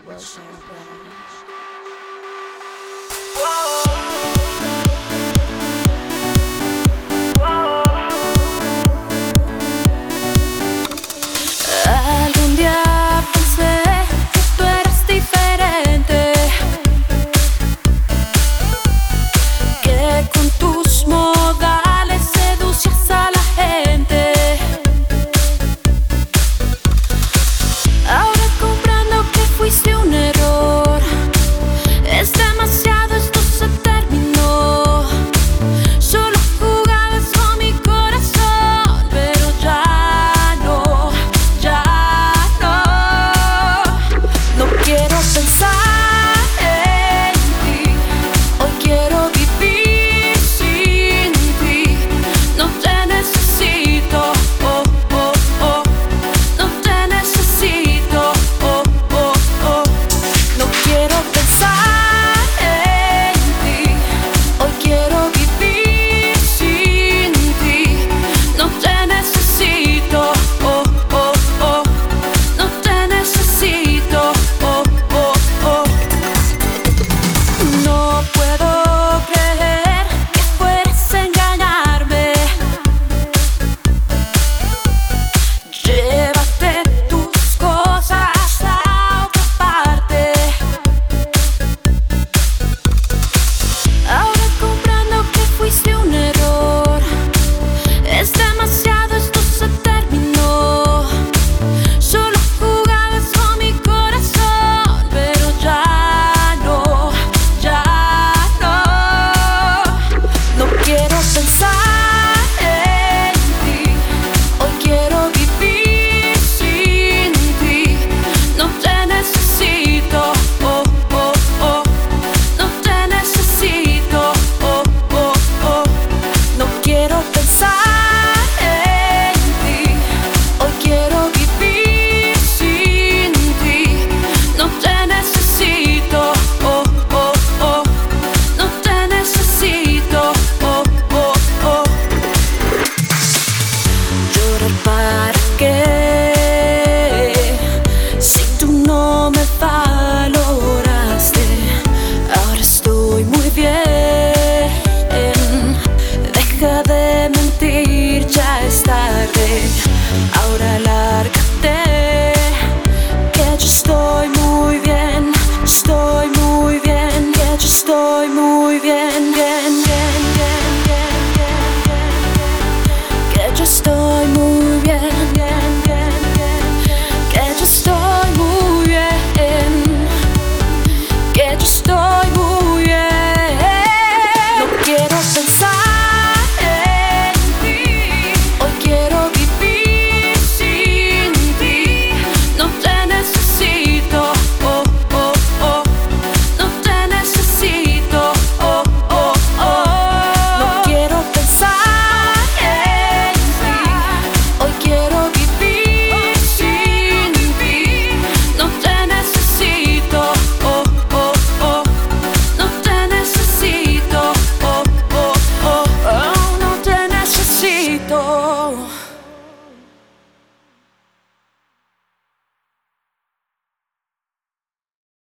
we'll share a bed.